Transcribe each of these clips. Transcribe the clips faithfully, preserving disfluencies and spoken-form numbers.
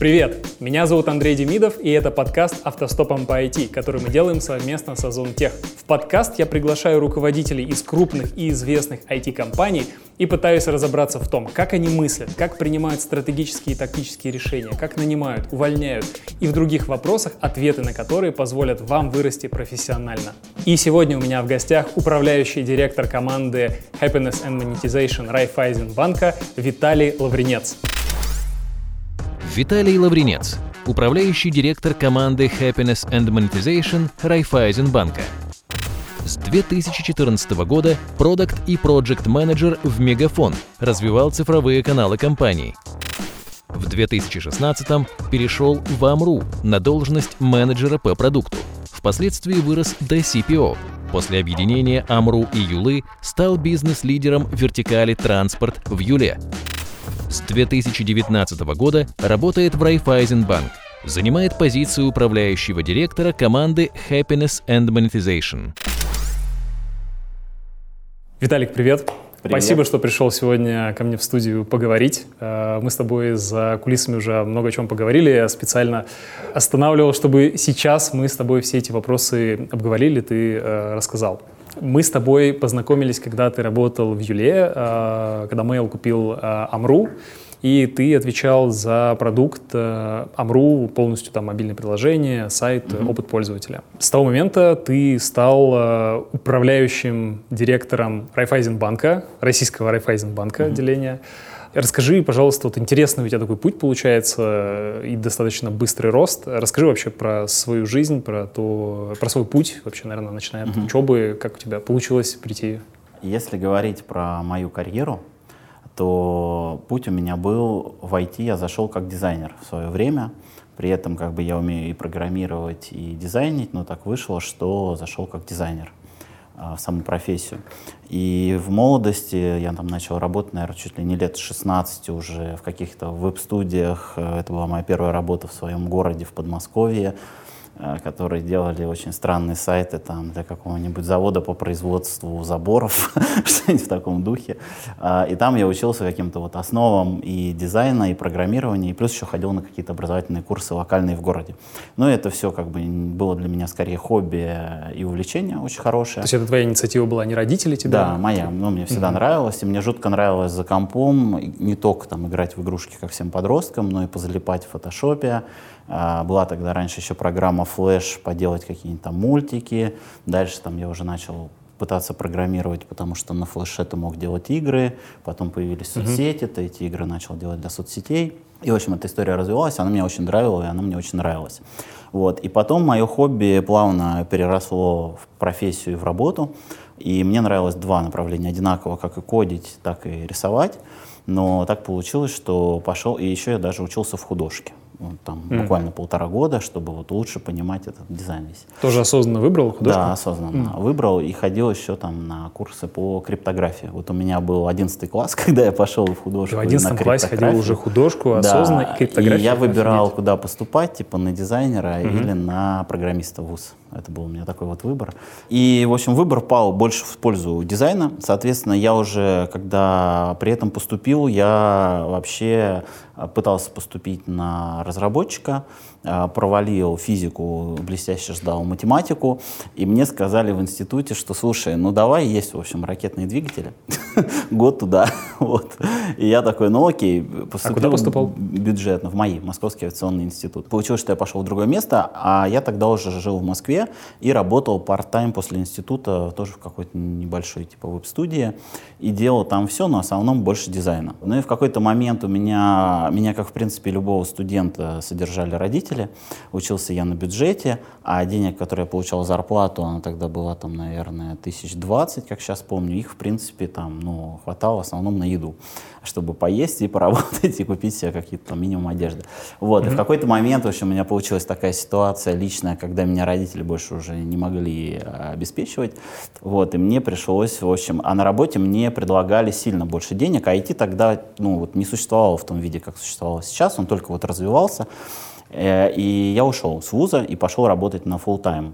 Привет! Меня зовут Андрей Демидов, и это подкаст «Автостопом по ай ти», который мы делаем совместно с Ozon Tech. В подкаст я приглашаю руководителей из крупных и известных ай ти-компаний и пытаюсь разобраться в том, как они мыслят, как принимают стратегические и тактические решения, как нанимают, увольняют и в других вопросах, ответы на которые позволят вам вырасти профессионально. И сегодня у меня в гостях управляющий директор команды Happiness and Monetization Райффайзенбанка Виталий Лавринец. Виталий Лавринец, управляющий директор команды Happiness and Monetization Райффайзенбанка. С две тысячи четырнадцатого года продакт и проджект-менеджер в Мегафон, развивал цифровые каналы компании. В две тысячи шестнадцатом перешел в Am.ru на должность менеджера по продукту. Впоследствии вырос до си пи о. После объединения Am.ru и Юлы стал бизнес-лидером вертикали «Транспорт» в Юле. С две тысячи девятнадцатого года работает в Райффайзенбанк, занимает позицию управляющего директора команды Happiness and Monetization. Виталик, привет. Привет. Спасибо, что пришел сегодня ко мне в студию поговорить. Мы с тобой за кулисами уже много о чем поговорили. Я специально останавливал, чтобы сейчас мы с тобой все эти вопросы обговорили, ты рассказал. Мы с тобой познакомились, когда ты работал в Юле, когда Mail купил Am.ru, и ты отвечал за продукт Am.ru, полностью там мобильное приложение, сайт, mm-hmm. опыт пользователя. С того момента ты стал управляющим директором Райффайзенбанка, российского Райффайзенбанка mm-hmm. отделения. Расскажи, пожалуйста, вот интересный у тебя такой путь получается и достаточно быстрый рост. Расскажи вообще про свою жизнь, про, то, про свой путь, вообще, наверное, начиная от учебы, как у тебя получилось прийти. Если говорить про мою карьеру, то путь у меня был в ай ти, я зашел как дизайнер в свое время. При этом как бы я умею и программировать, и дизайнить, но так вышло, что зашел как дизайнер в саму профессию. И в молодости я там начал работать, наверное, чуть ли не лет шестнадцать уже в каких-то веб-студиях. Это была моя первая работа в своем городе в Подмосковье, которые делали очень странные сайты там, для какого-нибудь завода по производству заборов, что-нибудь в таком духе. И там я учился каким-то вот основам и дизайна, и программирования, и плюс еще ходил на какие-то образовательные курсы локальные в городе. Но это все как бы было для меня скорее хобби и увлечение очень хорошее. То есть это твоя инициатива была, не родители тебя? Да, моя. Ну, мне всегда mm-hmm. нравилось, и мне жутко нравилось за компом не только там играть в игрушки, как всем подросткам, но и позалипать в фотошопе. Была тогда раньше еще программа Flash, поделать какие-нибудь там мультики. Дальше там я уже начал пытаться программировать, потому что на Flash ты мог делать игры. Потом появились mm-hmm. соцсети, ты эти игры начал делать для соцсетей. И, в общем, эта история развивалась, она меня очень нравила, и она мне очень нравилась. Вот. И потом мое хобби плавно переросло в профессию и в работу. И мне нравилось два направления одинаково, как и кодить, так и рисовать. Но так получилось, что пошел... И еще я даже учился в художке. Там mm. буквально полтора года, чтобы вот лучше понимать этот дизайн весь. Тоже осознанно выбрал художку? Да, осознанно mm. выбрал и ходил еще там на курсы по криптографии. Вот у меня был одиннадцатый класс, когда я пошел в художку. В одиннадцатом классе ходил уже художку, осознанно да. и криптографию. И я выбирал, офигеть. Куда поступать, типа на дизайнера mm-hmm. или на программиста вуз. Это был у меня такой вот выбор. И, в общем, выбор пал больше в пользу дизайна. Соответственно, я уже, когда при этом поступил, я вообще пытался поступить на разработчика, провалил физику, блестяще сдал математику, и мне сказали в институте, что, слушай, ну давай, есть, в общем, ракетные двигатели, год туда, вот. И я такой, ну окей, поступил. А куда поступал? Бюджетно, в МАИ, Московский авиационный институт. Получилось, что я пошел в другое место, а я тогда уже жил в Москве и работал парт-тайм после института, тоже в какой-то небольшой типа веб-студии, и делал там все, но в основном больше дизайна. Ну и в какой-то момент у меня, меня, как в принципе любого студента, содержали родители. Учился я на бюджете, а денег, которые я получал зарплату, она тогда была там, наверное, тысяч двадцать, как сейчас помню, их, в принципе, там, ну, хватало в основном на еду, чтобы поесть и поработать, и купить себе какие-то там минимум одежды. Вот, mm-hmm. и в какой-то момент, в общем, у меня получилась такая ситуация личная, когда меня родители больше уже не могли обеспечивать, вот, и мне пришлось, в общем, а на работе мне предлагали сильно больше денег, а ай ти тогда, ну, вот, не существовало в том виде, как существовало сейчас, он только вот развивался. И я ушел с вуза и пошел работать на фулл-тайм.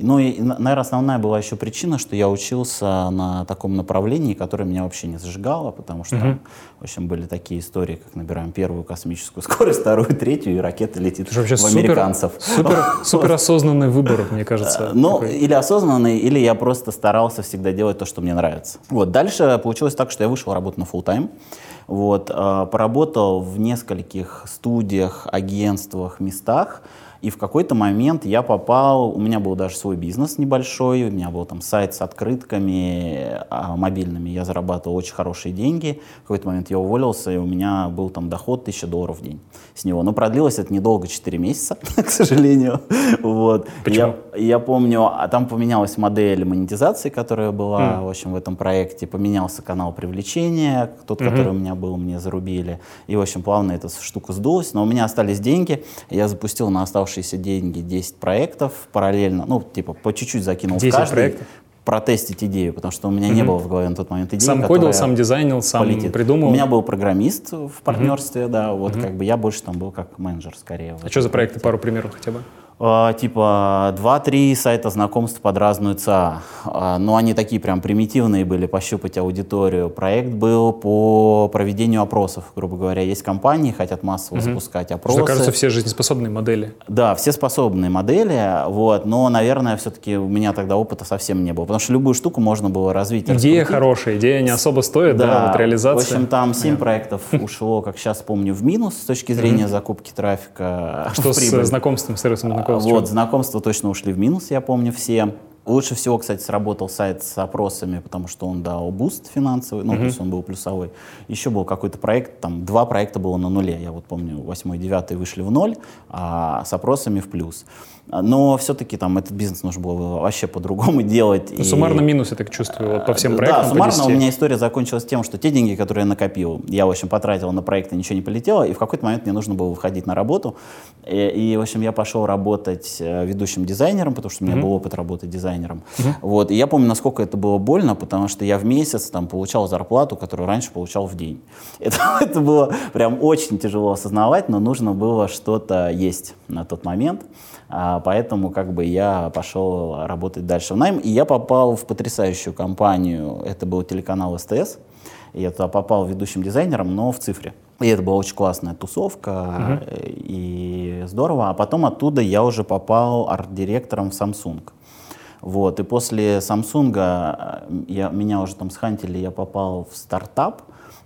Ну и, наверное, основная была еще причина, что я учился на таком направлении, которое меня вообще не зажигало, потому что, mm-hmm. там, в общем, были такие истории, как набираем первую космическую скорость, вторую, третью, и ракета летит в американцев. Супер, супер осознанный выбор, мне кажется. Ну, какой-то. Или осознанный, или я просто старался всегда делать то, что мне нравится. Вот, дальше получилось так, что я вышел работать на фулл-тайм. Вот, поработал в нескольких студиях, агентствах, местах. И в какой-то момент я попал, у меня был даже свой бизнес небольшой, у меня был там сайт с открытками мобильными, я зарабатывал очень хорошие деньги. В какой-то момент я уволился, и у меня был там доход тысяча долларов в день с него. Но продлилось это недолго, четыре месяца, к сожалению. Вот. Почему? Я, я помню, а там поменялась модель монетизации, которая была, mm. в общем, в этом проекте, поменялся канал привлечения, тот, mm-hmm. который у меня был, мне зарубили. И, в общем, плавно эта штука сдулась, но у меня остались деньги, я запустил на оставшиеся деньги, десять проектов параллельно, ну, типа, по чуть-чуть закинул в каждый, проектов. Протестить идею, потому что у меня mm-hmm. не было в голове на тот момент идеи, сам кодил, сам дизайнил, сам полетит. Придумал. У меня был программист в партнерстве, mm-hmm. да, вот mm-hmm. как бы я больше там был как менеджер скорее. А вот, что за проекты, пару примеров хотя бы? Uh, типа два-три сайта знакомств под разную ЦА. Uh, но они такие прям примитивные были, пощупать аудиторию. Проект был по проведению опросов, грубо говоря. Есть компании, хотят массово mm-hmm. запускать опросы. Что, кажется, все жизнеспособные модели. Да, все способные модели, вот. Но, наверное, все-таки у меня тогда опыта совсем не было, потому что любую штуку можно было развить. Идея раскрутить. Хорошая, идея не особо стоит, да, да вот реализация. В общем, там семь yeah. проектов ушло, как сейчас помню, в минус с точки зрения mm-hmm. закупки трафика. А что с знакомством, сервисом знакомства? Вот, знакомства точно ушли в минус, я помню, все. Лучше всего, кстати, сработал сайт с опросами, потому что он дал буст финансовый, ну, mm-hmm. то есть он был плюсовой. Еще был какой-то проект, там, два проекта было на нуле. Я вот помню, восьмой и девятый вышли в ноль, а с опросами в плюс. Но все-таки там этот бизнес нужно было вообще по-другому делать. Ну, и... Суммарно минус, я так чувствую, вот, по всем проектам. Да, суммарно у меня история закончилась тем, что те деньги, которые я накопил, я, в общем, потратил на проекты, ничего не полетело, и в какой-то момент мне нужно было выходить на работу. И, и в общем, я пошел работать ведущим дизайнером, потому что у меня mm-hmm. был опыт работы дизайнером. Mm-hmm. Вот. И я помню, насколько это было больно, потому что я в месяц там получал зарплату, которую раньше получал в день. Это, это было прям очень тяжело осознавать, но нужно было что-то есть на тот момент. Поэтому как бы я пошел работать дальше в найм, и я попал в потрясающую компанию, это был телеканал СТС, и я туда попал ведущим дизайнером, но в цифре. И это была очень классная тусовка, угу. и здорово, а потом оттуда я уже попал арт-директором в Samsung. Вот, и после Samsung я, меня уже там схантили, я попал в стартап,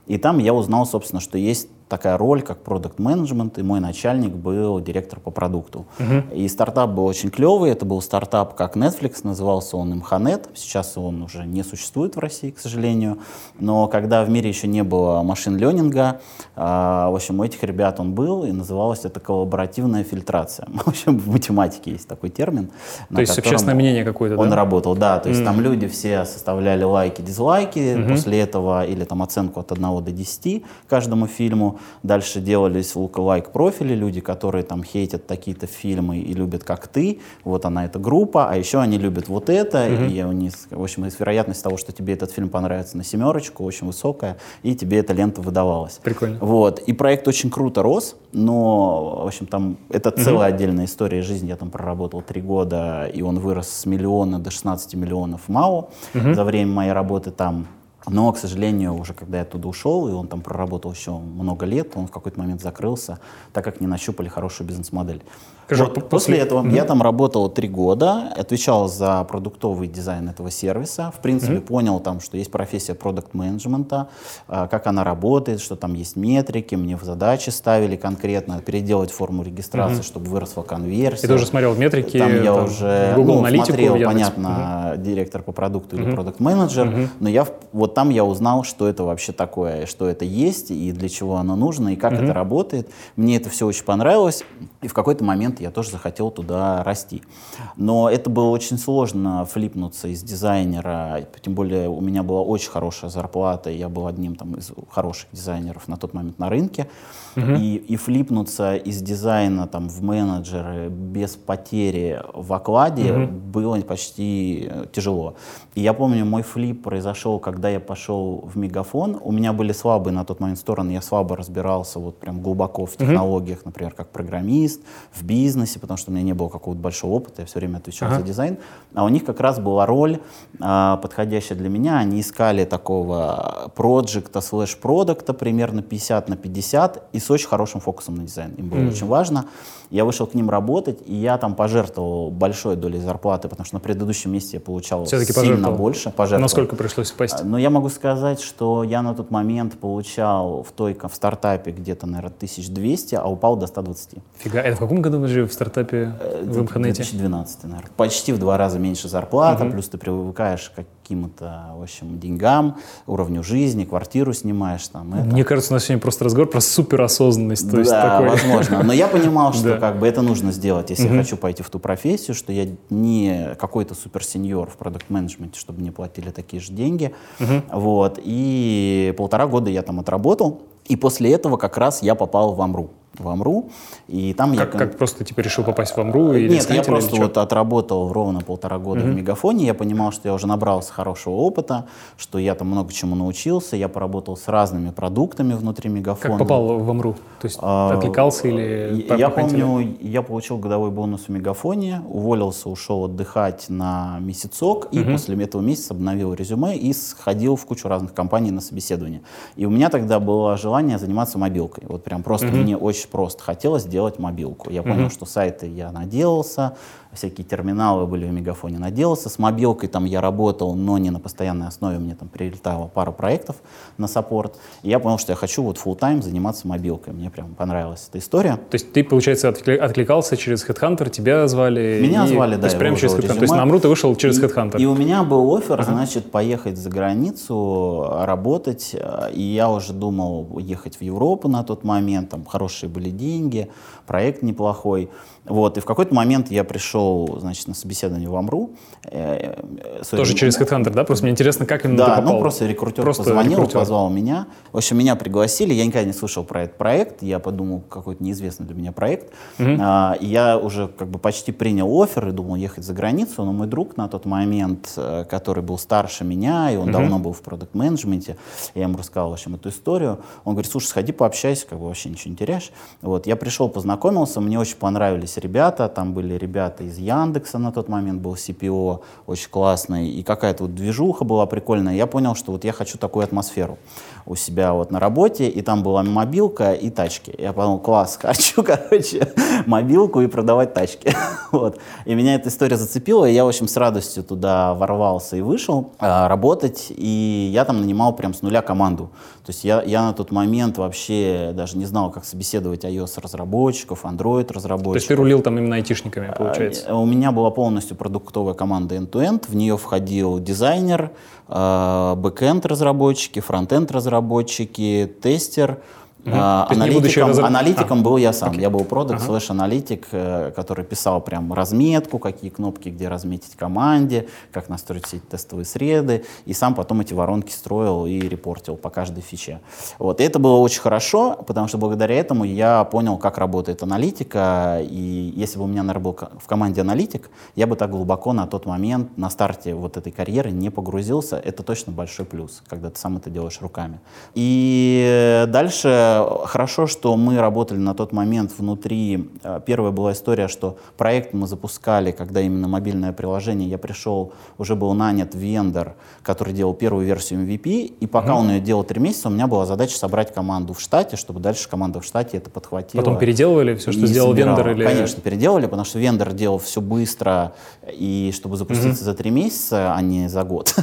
и там я узнал, собственно, что есть такая роль, как продакт-менеджмент, и мой начальник был директор по продукту. Uh-huh. И стартап был очень клевый, это был стартап как Netflix, назывался он МХанет, сейчас он уже не существует в России, к сожалению, но когда в мире еще не было машин-ленинга, э, в общем, у этих ребят он был, и называлась это коллаборативная фильтрация. В общем, в математике есть такой термин. То есть общественное мнение какое-то, да? Он работал, да, то есть mm-hmm. там люди все составляли лайки, дизлайки, mm-hmm. после этого, или там оценку от одного до десяти каждому фильму. Дальше делались лук-лайк профили, люди, которые там хейтят такие-то фильмы и любят как ты, вот она эта группа, а еще они любят вот это, mm-hmm. и у них, в общем, вероятность того, что тебе этот фильм понравится на семерочку, очень высокая, и тебе эта лента выдавалась. Прикольно. Вот, и проект очень круто рос, но, в общем, там, это mm-hmm. целая отдельная история жизни, я там проработал три года, и он вырос с миллиона до шестнадцати миллионов МАУ, mm-hmm. за время моей работы там. Но, к сожалению, уже когда я оттуда ушел, и он там проработал еще много лет, он в какой-то момент закрылся, так как не нащупали хорошую бизнес-модель. Скажи, вот, после... после этого mm-hmm. я там работал три года, отвечал за продуктовый дизайн этого сервиса. В принципе, mm-hmm. понял там, что есть профессия продакт-менеджмента, как она работает, что там есть метрики, мне в задачи ставили конкретно переделать форму регистрации, mm-hmm. чтобы выросла конверсия. И ты уже смотрел метрики? Там я там, уже Google ну, аналитику, смотрел, Яндекс. Понятно, mm-hmm. директор по продукту mm-hmm. или продакт-менеджер, mm-hmm. но я вот там я узнал, что это вообще такое, что это есть, и для чего оно нужно, и как mm-hmm. это работает. Мне это все очень понравилось, и в какой-то момент я тоже захотел туда расти. Но это было очень сложно флипнуться из дизайнера, тем более у меня была очень хорошая зарплата, я был одним там, из хороших дизайнеров на тот момент на рынке, mm-hmm. и, и флипнуться из дизайна там, в менеджеры без потери в окладе mm-hmm. было почти тяжело. И я помню, мой флип произошел, когда я пошел в Мегафон, у меня были слабые на тот момент стороны, я слабо разбирался вот прям глубоко в технологиях, mm-hmm. например, как программист, в бизнесе, бизнесе, потому что у меня не было какого-то большого опыта, я все время отвечал ага. за дизайн, а у них как раз была роль, а, подходящая для меня, они искали такого проджекта слэш продукта примерно пятьдесят на пятьдесят и с очень хорошим фокусом на дизайн, им было mm. очень важно. Я вышел к ним работать, и я там пожертвовал большой долей зарплаты, потому что на предыдущем месте я получал Все-таки сильно пожертвовал. больше. Пожертвовал. Насколько пришлось впасть? Но я могу сказать, что я на тот момент получал в той в стартапе где-то, наверное, тысяча двести, а упал до сто двадцать. Фига. Это в каком году вы жили в стартапе в МХанете? две тысячи двенадцатый, наверное. Почти в два раза меньше зарплата, угу. плюс ты привыкаешь к каким-то, в общем, деньгам, уровню жизни, квартиру снимаешь. Там, это. Мне кажется, у нас сегодня просто разговор про суперосознанность. То да, есть такой... возможно. Но я понимал, что да. как бы это нужно сделать, если угу. я хочу пойти в ту профессию, что я не какой-то суперсеньор в продакт-менеджменте, чтобы мне платили такие же деньги. Угу. Вот. И полтора года я там отработал. И после этого как раз я попал в Am.ru. В Am.ru, и там как, я... Как просто типа решил попасть в Am.ru? Или нет, я просто вот отработал ровно полтора года mm-hmm. в Мегафоне, я понимал, что я уже набрался хорошего опыта, что я там много чему научился, я поработал с разными продуктами внутри Мегафона. Как попал в Am.ru? То есть а, откликался или... Я, я помню, я получил годовой бонус в Мегафоне, уволился, ушел отдыхать на месяцок, и mm-hmm. после этого месяца обновил резюме и сходил в кучу разных компаний на собеседование. И у меня тогда было желание заниматься мобилкой. Вот прям просто mm-hmm. мне очень просто хотелось сделать мобилку. Я понял, mm-hmm. что сайты я наделался, всякие терминалы были в Мегафоне, наделался. С мобилкой там я работал, но не на постоянной основе. Мне там прилетало пару проектов на саппорт. И я понял, что я хочу вот full-time заниматься мобилкой. Мне прям понравилась эта история. То есть ты, получается, откликался через Headhunter, тебя звали? Меня и... звали, да. То есть прямо через Headhunter. То есть на Am.ru ты вышел через и, Headhunter. И у меня был оффер, uh-huh. значит, поехать за границу, работать. И я уже думал ехать в Европу на тот момент. Там хорошие были деньги, проект неплохой. Вот. И в какой-то момент я пришел, значит, на собеседование в Am.ru. Тоже через Headhunter, да? Просто мне интересно, как именно да, ты попал. Ну, просто рекрутер просто позвонил, рекрутер. позвал меня. В общем, меня пригласили. Я никогда не слышал про этот проект. Я подумал, какой-то неизвестный для меня проект. Угу. А, и я уже как бы почти принял оффер и думал ехать за границу. Но мой друг на тот момент, который был старше меня, и он угу. давно был в продакт-менеджменте, я ему рассказал, в общем, эту историю. Он говорит, слушай, сходи пообщайся, как бы вообще ничего не теряешь. Вот. Я пришел, познакомился, мне очень понравились ребята, там были ребята из Яндекса на тот момент, был си пи о очень классный, и какая-то вот движуха была прикольная. Я понял, что вот я хочу такую атмосферу у себя вот на работе, и там была мобилка и тачки. Я подумал, класс, хочу, короче, мобилку и продавать тачки. Вот. И меня эта история зацепила, и я, в общем, с радостью туда ворвался и вышел а, работать, и я там нанимал прям с нуля команду. То есть я, я на тот момент вообще даже не знал, как собеседовать iOS-разработчиков, Android-разработчиков. То есть ты рулил там именно айтишниками, получается? А, у меня была полностью продуктовая команда end-to-end, в нее входил дизайнер, а, бэкэнд-разработчики, фронтенд-разработчики, тестер. Mm-hmm. А, аналитиком, разраб... аналитиком а. был я сам. Okay. Я был продакт слэш аналитик, который писал прям разметку, какие кнопки, где разметить команде, как настроить все эти тестовые среды, и сам потом эти воронки строил и репортил по каждой фиче. Вот. И это было очень хорошо, потому что благодаря этому я понял, как работает аналитика, и если бы у меня, наверное, был в команде аналитик, я бы так глубоко на тот момент, на старте вот этой карьеры не погрузился. Это точно большой плюс, когда ты сам это делаешь руками. И дальше хорошо, что мы работали на тот момент внутри. Первая была история, что проект мы запускали, когда именно мобильное приложение. Я пришел, уже был нанят вендор, который делал первую версию эм ви пи, и пока mm-hmm. он ее делал три месяца, у меня была задача собрать команду в штате, чтобы дальше команда в штате это подхватила. Потом переделывали все, что сделал собирала. вендор? Или... Конечно, переделывали, потому что вендор делал все быстро, и чтобы запуститься mm-hmm. за три месяца, а не за год,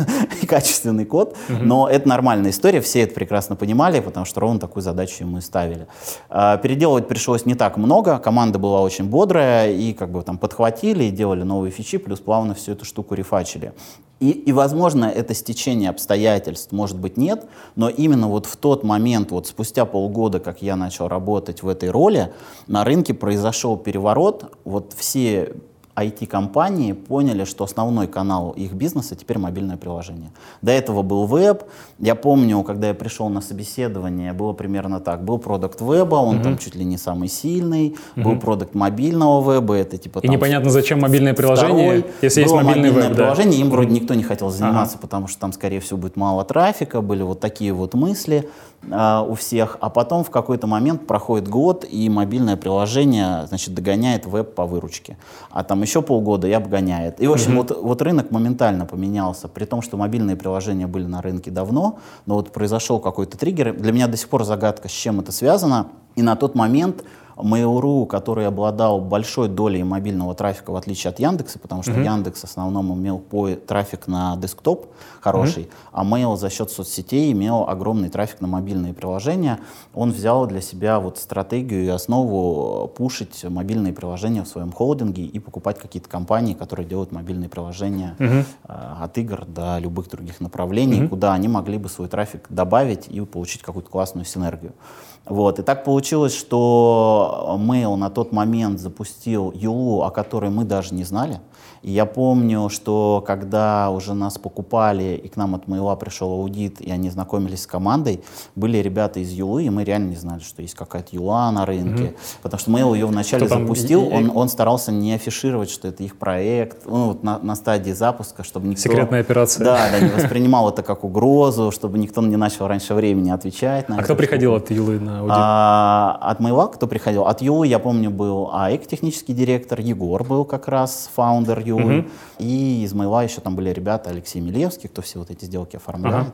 и качественный код. Mm-hmm. Но это нормальная история, все это прекрасно понимали, потому что ровно такую задачу мы ставили. Переделывать пришлось не так много, команда была очень бодрая, и как бы там подхватили, делали новые фичи, плюс плавно всю эту штуку рефачили. И, и, возможно, это стечение обстоятельств, может быть, нет, но именно вот в тот момент, вот спустя полгода, как я начал работать в этой роли, на рынке произошел переворот, вот все ай ти-компании поняли, что основной канал их бизнеса теперь мобильное приложение. До этого был веб. Я помню, когда я пришел на собеседование, было примерно так. Был продакт веба, он mm-hmm. там чуть ли не самый сильный. Mm-hmm. Был продакт мобильного веба. Это, типа, там, и непонятно, зачем мобильное приложение, второй, если есть мобильный мобильное веб. Приложение, да? Им вроде никто не хотел заниматься, ага. потому что там, скорее всего, будет мало трафика. Были вот такие вот мысли э, у всех. А потом в какой-то момент проходит год, и мобильное приложение, значит, догоняет веб по выручке. А там еще полгода и обгоняет. И, в общем, mm-hmm. вот, вот рынок моментально поменялся, при том, что мобильные приложения были на рынке давно, но вот произошел какой-то триггер. Для меня до сих пор загадка, с чем это связано. И на тот момент Mail.ru, который обладал большой долей мобильного трафика, в отличие от Яндекса, потому что mm-hmm. Яндекс в основном имел по- трафик на десктоп хороший, mm-hmm. а Mail за счет соцсетей имел огромный трафик на мобильные приложения. Он взял для себя вот стратегию и основу пушить мобильные приложения в своем холдинге и покупать какие-то компании, которые делают мобильные приложения mm-hmm. э, от игр до любых других направлений, mm-hmm. куда они могли бы свой трафик добавить и получить какую-то классную синергию. Вот. И так получилось, что Mail на тот момент запустил Юлу, о которой мы даже не знали. И я помню, что когда уже нас покупали, и к нам от Mail пришел аудит, и они знакомились с командой, были ребята из Юлы, и мы реально не знали, что есть какая-то Юла на рынке. Mm-hmm. Потому что Mail ее вначале запустил, он, он старался не афишировать, что это их проект, ну, вот на, на стадии запуска, чтобы никто... Секретная операция. Да, да, не воспринимал это как угрозу, чтобы никто не начал раньше времени отвечать. А кто приходил от Юлы на аудит? От Mail кто приходил? От Юлы, я помню, был АИК, технический директор, Егор был как раз фаундер Юлы, uh-huh. и из Мейла еще там были ребята, Алексей Милевский, кто все вот эти сделки оформляет. Uh-huh.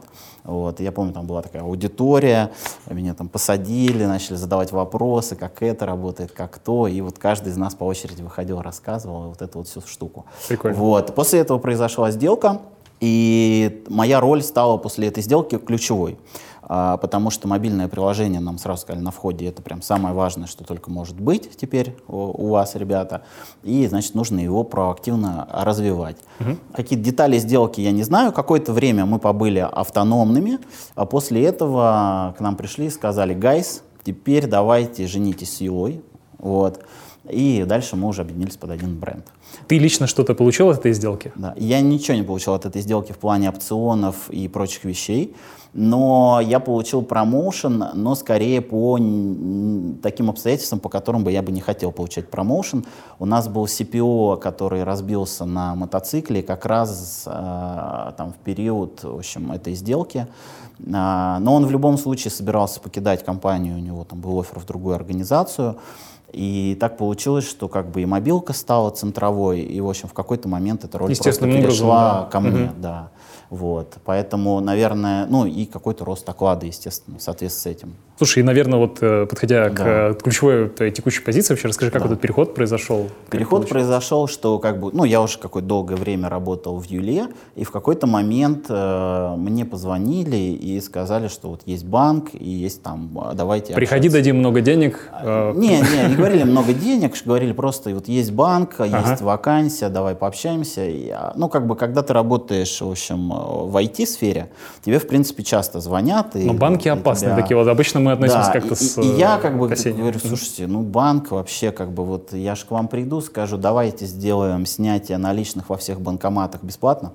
Вот. Я помню, там была такая аудитория, меня там посадили, начали задавать вопросы, как это работает, как то, и вот каждый из нас по очереди выходил, рассказывал вот эту вот всю штуку. Прикольно. Вот. После этого произошла сделка, и моя роль стала после этой сделки ключевой. Потому что мобильное приложение, нам сразу сказали на входе, это прям самое важное, что только может быть теперь у вас, ребята. И, значит, нужно его проактивно развивать. Угу. Какие-то детали сделки я не знаю. Какое-то время мы побыли автономными. А после этого к нам пришли и сказали: «Гайс, теперь давайте женитесь с Юлой». Вот. И дальше мы уже объединились под один бренд. Ты лично что-то получил от этой сделки? Да. Я ничего не получил от этой сделки в плане опционов и прочих вещей. Но я получил промоушен, но скорее по таким обстоятельствам, по которым бы я бы не хотел получать промоушен. У нас был си пи о, который разбился на мотоцикле как раз э, там, в период, в общем, этой сделки. Э, но он в любом случае собирался покидать компанию, у него там был оффер в другую организацию. И так получилось, что как бы и мобилка стала центровой, и, в общем, в какой-то момент эта роль просто перешла, да, ко мне. Угу. Да. Вот. Поэтому, наверное, ну и какой-то рост оклада, естественно, в соответствии с этим. Слушай, и, наверное, вот подходя да. к ключевой текущей позиции, вообще расскажи, как да. вот этот переход произошел? Переход произошел, что как бы, ну я уже какое-то долгое время работал в Юле, и в какой-то момент э, мне позвонили и сказали, что вот есть банк, и есть там, давайте... Приходи, общаться. Дадим много денег. Э... Не, не, не говорили много денег, говорили просто, вот есть банк, есть вакансия, давай пообщаемся. Ну как бы, когда ты работаешь, в общем, в ай ти-сфере, тебе, в принципе, часто звонят. И, но банки и опасны тебя... такие. Вот обычно мы относимся да, как-то и, с и я как бы говорю, слушайте, ну банк вообще как бы вот я же к вам приду, скажу, давайте сделаем снятие наличных во всех банкоматах бесплатно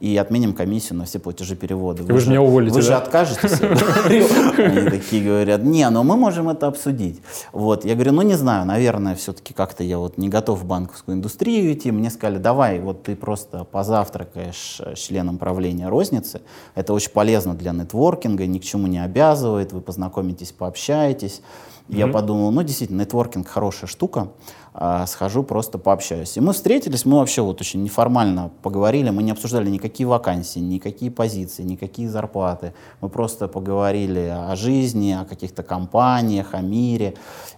и отменим комиссию на все платежи перевода. Вы, вы же меня уволите, Вы да? же откажетесь? Они такие говорят, не, но мы можем это обсудить. Вот. Я говорю, ну не знаю, наверное, все-таки как-то я вот не готов в банковскую индустрию идти. Мне сказали, давай, вот ты просто позавтракаешь с членом правительства розницы. Это очень полезно для нетворкинга, ни к чему не обязывает, вы познакомитесь, пообщаетесь. Mm-hmm. Я подумал, ну, действительно, нетворкинг хорошая штука, а, схожу, просто пообщаюсь. И мы встретились, мы вообще вот очень неформально поговорили, мы не обсуждали никакие вакансии, никакие позиции, никакие зарплаты. Мы просто поговорили о жизни, о каких-то компаниях, о мире.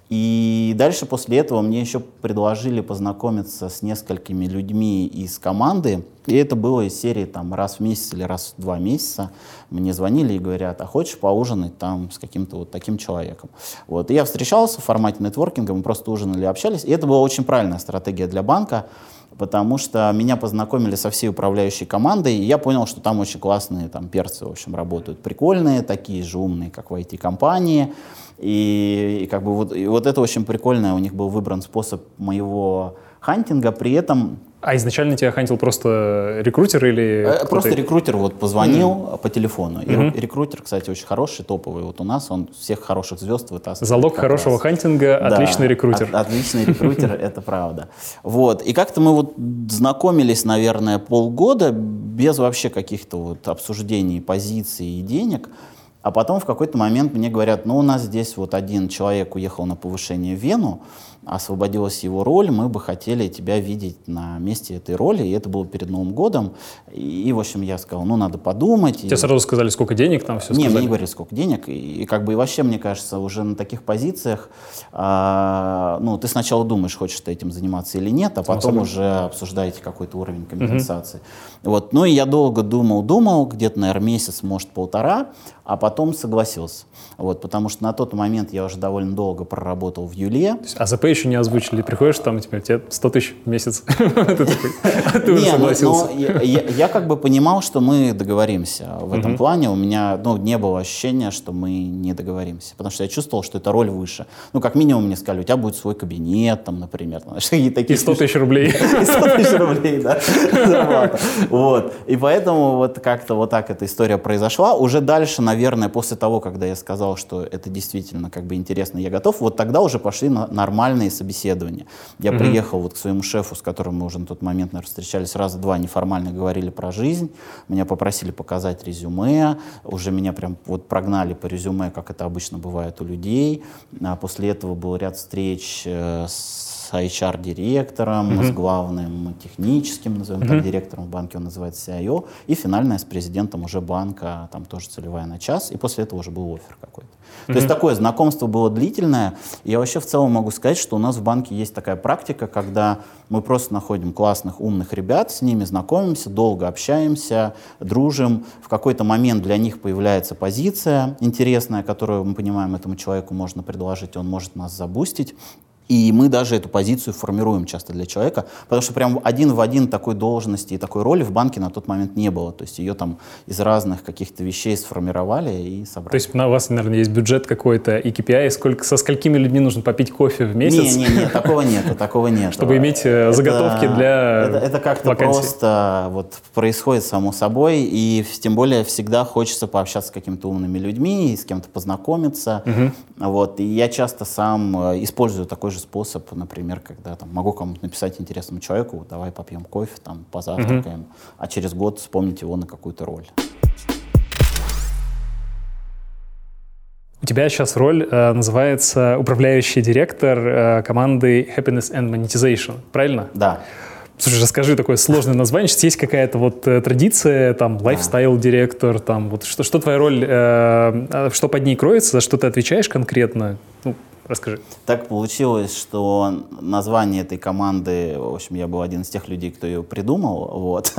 И дальше после этого мне еще предложили познакомиться с несколькими людьми из команды. И это было из серии там, раз в месяц или раз в два месяца. Мне звонили и говорят, а хочешь поужинать там с каким-то вот таким человеком? Вот. И я встречался в формате нетворкинга, мы просто ужинали, общались. И это была очень правильная стратегия для банка, потому что меня познакомили со всей управляющей командой, и я понял, что там очень классные там, перцы, в общем, работают. Прикольные, такие же умные, как в ай ти-компании. И, и, как бы, вот, и вот это очень прикольно. У них был выбран способ моего хантинга, при этом... А изначально тебя хантил просто рекрутер или... Просто кто-то... рекрутер вот позвонил mm. по телефону. Mm-hmm. И рекрутер, кстати, очень хороший, топовый. Вот у нас он всех хороших звезд вытаскивает. Залог хорошего раз. Хантинга да. – отличный рекрутер. От, отличный рекрутер, это правда. Вот. И как-то мы вот знакомились, наверное, полгода без вообще каких-то вот обсуждений позиций и денег. А потом в какой-то момент мне говорят, ну у нас здесь вот один человек уехал на повышение в Вену, освободилась его роль, мы бы хотели тебя видеть на месте этой роли, и это было перед Новым годом, и, и в общем, я сказал, ну, надо подумать. Тебе и... сразу сказали, сколько денег там все не, сказали? Нет, мне не говорили, сколько денег, и, и как бы и вообще, мне кажется, уже на таких позициях, а, ну, ты сначала думаешь, хочешь ты этим заниматься или нет, а потом ну, уже обсуждаете какой-то уровень компенсации. Угу. Вот, ну, и я долго думал-думал, где-то, наверное, месяц, может, полтора, а потом согласился, вот, потому что на тот момент я уже довольно долго проработал в Юле. А ЗП еще не озвучили, приходишь там, теперь тебе сто тысяч в месяц, ты уже согласился. Я как бы понимал, что мы договоримся в этом плане, у меня не было ощущения, что мы не договоримся, потому что я чувствовал, что эта роль выше. Ну, как минимум мне сказали, у тебя будет свой кабинет, там, например. И сто тысяч рублей. И сто тысяч рублей, да. Вот, и поэтому вот как-то вот так эта история произошла. Уже дальше, наверное, после того, когда я сказал, что это действительно как бы интересно, я готов, вот тогда уже пошли нормально собеседования. Я mm-hmm. приехал вот к своему шефу, с которым мы уже на тот момент, наверное, встречались раза-два, неформально говорили про жизнь, меня попросили показать резюме, уже меня прям вот прогнали по резюме, как это обычно бывает у людей. А после этого был ряд встреч с эйч ар-директором, mm-hmm. с главным техническим, назовем mm-hmm. так, директором в банке, он называется си ай о, и финальная с президентом уже банка, там тоже целевая на час, и после этого уже был оффер какой-то. Mm-hmm. То есть такое знакомство было длительное. Я вообще в целом могу сказать, что у нас в банке есть такая практика, когда мы просто находим классных, умных ребят, с ними знакомимся, долго общаемся, дружим. В какой-то момент для них появляется позиция интересная, которую мы понимаем, этому человеку можно предложить, он может нас забустить. И мы даже эту позицию формируем часто для человека, потому что прям один в один такой должности и такой роли в банке на тот момент не было. То есть ее там из разных каких-то вещей сформировали и собрали. То есть у вас, наверное, есть бюджет какой-то и кей пи ай, сколько, со сколькими людьми нужно попить кофе в месяц? Нет, нет, такого нет, такого нет. Чтобы иметь заготовки для вакансий. Это как-то просто вот происходит само собой, и тем более всегда хочется пообщаться с какими-то умными людьми, с кем-то познакомиться. Вот, и я часто сам использую такой же способ, например, когда там, могу кому-то написать интересному человеку, давай попьем кофе, там, позавтракаем, mm-hmm. а через год вспомнить его на какую-то роль. У тебя сейчас роль э, называется управляющий директор э, команды Happiness and Monetization, правильно? Да. Слушай, расскажи такое сложное название. Сейчас есть какая-то вот э, традиция, там, лайфстайл-директор, там, вот что, что твоя роль, э, что под ней кроется, за что ты отвечаешь конкретно? Ну, расскажи. Так получилось, что название этой команды, в общем, я был один из тех людей, кто ее придумал. Вот.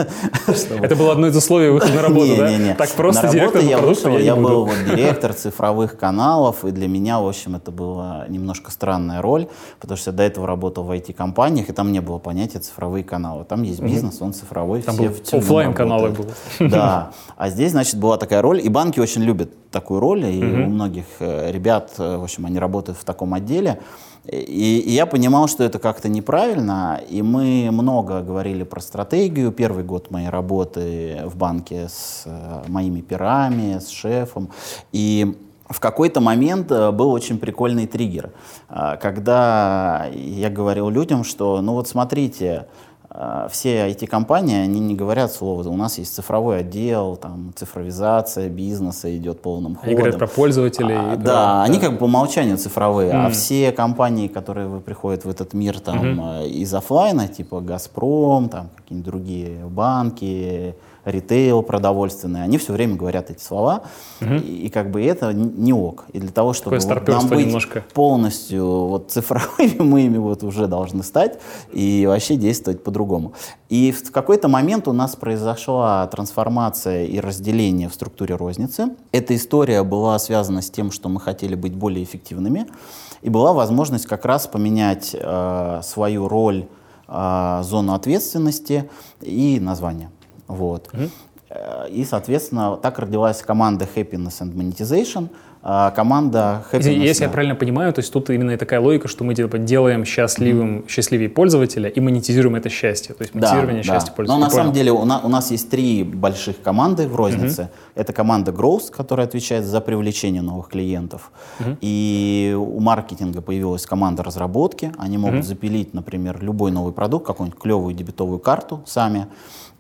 Это было одно из условий выхода на работу, да? Не-не-не. Так просто директор по продукту я не буду. Я был вот директор цифровых каналов, и для меня, в общем, это была немножко странная роль, потому что я до этого работал в ай ти-компаниях, и там не было понятия цифровые каналы. Там есть бизнес, он цифровой. Там были офлайн-каналы были. Да. А здесь, значит, была такая роль, и банки очень любят такую роль, и у многих ребят, в общем, они работают в таком В таком отделе. И, и я понимал, что это как-то неправильно, и мы много говорили про стратегию. Первый год моей работы в банке с э, моими пирами, с шефом. И в какой-то момент был очень прикольный триггер, когда я говорил людям, что, ну вот смотрите, все ай ти-компании, они не говорят слова, у нас есть цифровой отдел, там, цифровизация бизнеса идет полным ходом. Они говорят про пользователей. А, да, да, они как бы по умолчанию цифровые, mm. а все компании, которые приходят в этот мир там, mm-hmm. из офлайна, типа «Газпром», там, какие-нибудь другие банки, ритейл продовольственный, они все время говорят эти слова, угу. и, и как бы это не ок. И для того, чтобы вот нам быть немножко полностью вот цифровыми, мы ими вот уже должны стать и вообще действовать по-другому. И в какой-то момент у нас произошла трансформация и разделение в структуре розницы. Эта история была связана с тем, что мы хотели быть более эффективными, и была возможность как раз поменять э, свою роль, э, зону ответственности и название. Вот. Mm-hmm. И, соответственно, так родилась команда Happiness and Monetization, команда Happiness... Если я правильно понимаю, то есть тут именно такая логика, что мы типа, делаем счастливым, mm-hmm. счастливее пользователя и монетизируем это счастье, то есть монетизирование да, счастья да. пользователя. Но на понял. самом деле у нас, у нас есть три больших команды в рознице. Mm-hmm. Это команда Growth, которая отвечает за привлечение новых клиентов. Mm-hmm. И у маркетинга появилась команда разработки. Они могут mm-hmm. запилить, например, любой новый продукт, какую-нибудь клевую дебетовую карту сами,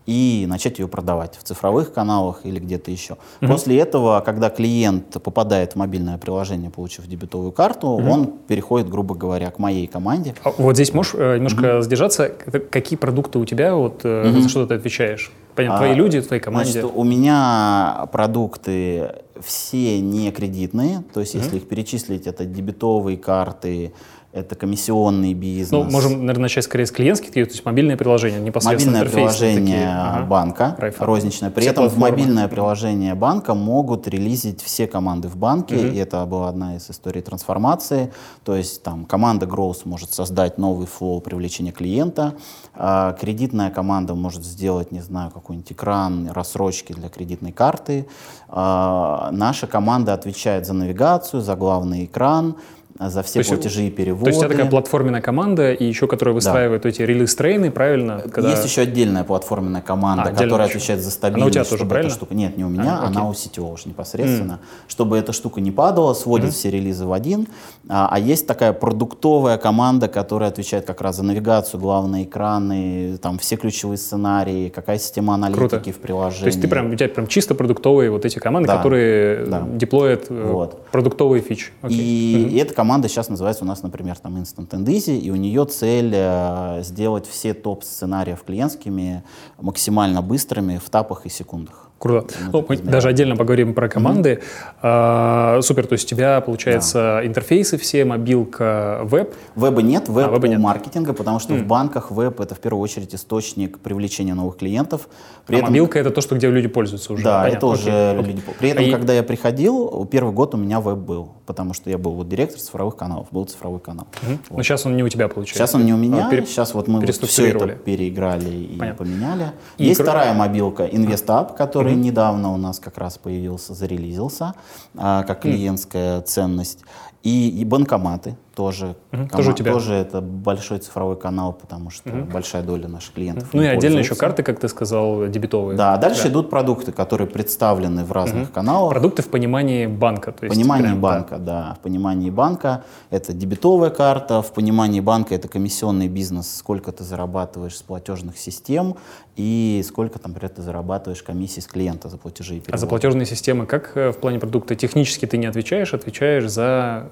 и начать ее продавать в цифровых каналах или где-то еще. Mm-hmm. После этого, когда клиент попадает в мобильное приложение, получив дебетовую карту, mm-hmm. он переходит, грубо говоря, к моей команде. А вот здесь можешь э, немножко mm-hmm. сдержаться? Какие продукты у тебя, вот, э, mm-hmm. за что ты отвечаешь? Понятно, твои а, люди, твои команды. Значит, у меня продукты все не кредитные, то есть mm-hmm. если их перечислить, это дебетовые карты, это комиссионный бизнес. Ну, можем, наверное, начать скорее с клиентских, то есть мобильное приложение, непосредственно мобильное приложение такие. банка, ага. розничное. При все этом в мобильное приложение банка могут релизить все команды в банке, угу. и это была одна из историй трансформации. То есть там команда Growth может создать новый флоу привлечения клиента, а кредитная команда может сделать, не знаю, какой-нибудь экран, рассрочки для кредитной карты. А наша команда отвечает за навигацию, за главный экран, за все то платежи и переводы. То есть это такая платформенная команда, и еще которая выстраивает да. эти релиз-трейны, правильно? Когда... Есть еще отдельная платформенная команда, а, которая еще. отвечает за стабильность. Она у тебя тоже, правильно? Штука... Нет, не у меня, а, она у сетевого уж непосредственно. Mm. Чтобы эта штука не падала, сводит mm. все релизы в один. А, а есть такая продуктовая команда, которая отвечает как раз за навигацию, главные экраны, там все ключевые сценарии, какая система аналитики Круто. в приложении. То есть ты прям, у тебя прям чисто продуктовые вот эти команды, да. которые да. деплоят вот. продуктовые фичи. Okay. И mm-hmm. эта команда Команда сейчас называется у нас, например, там Instant and Easy, и у нее цель э, сделать все топ-сценариев клиентскими максимально быстрыми в тапах и секундах. Круто. Ну, мы даже отдельно поговорим про команды. Mm-hmm. А, супер, то есть у тебя, получается, yeah. интерфейсы все, мобилка, веб? Веба нет, веб а, веба у нет. маркетинга, потому что mm. в банках веб — это в первую очередь источник привлечения новых клиентов. При а этом... мобилка — это то, что где люди пользуются уже. Да, понятно. это уже okay. люди пользуются. При этом, а когда и... я приходил, первый год у меня веб был, потому что я был вот директор цифровых каналов, был цифровой канал. Mm-hmm. Вот. Но сейчас он не у тебя, получается? Сейчас он не у меня, а, пере... сейчас вот мы вот все это переиграли и понятно. поменяли. И Есть кр... вторая мобилка, InvestUp, который mm-hmm. недавно у нас как раз появился, зарелизился, а, как клиентская mm-hmm. ценность. И, и банкоматы тоже. Mm-hmm. Тоже у тебя? Тоже это большой цифровой канал, потому что mm-hmm. большая доля наших клиентов. Mm-hmm. Ну и отдельно еще карты, как ты сказал, дебетовые. Да, дальше да. идут продукты, которые представлены в разных mm-hmm. каналах. Продукты в понимании банка. То есть в понимании прям, банка, да. да. В понимании банка это дебетовая карта, в понимании банка это комиссионный бизнес, сколько ты зарабатываешь с платежных систем и сколько, там, например, ты зарабатываешь комиссии с клиента за платежи и переводы. А за платежные системы как в плане продукта? Технически ты не отвечаешь, отвечаешь за...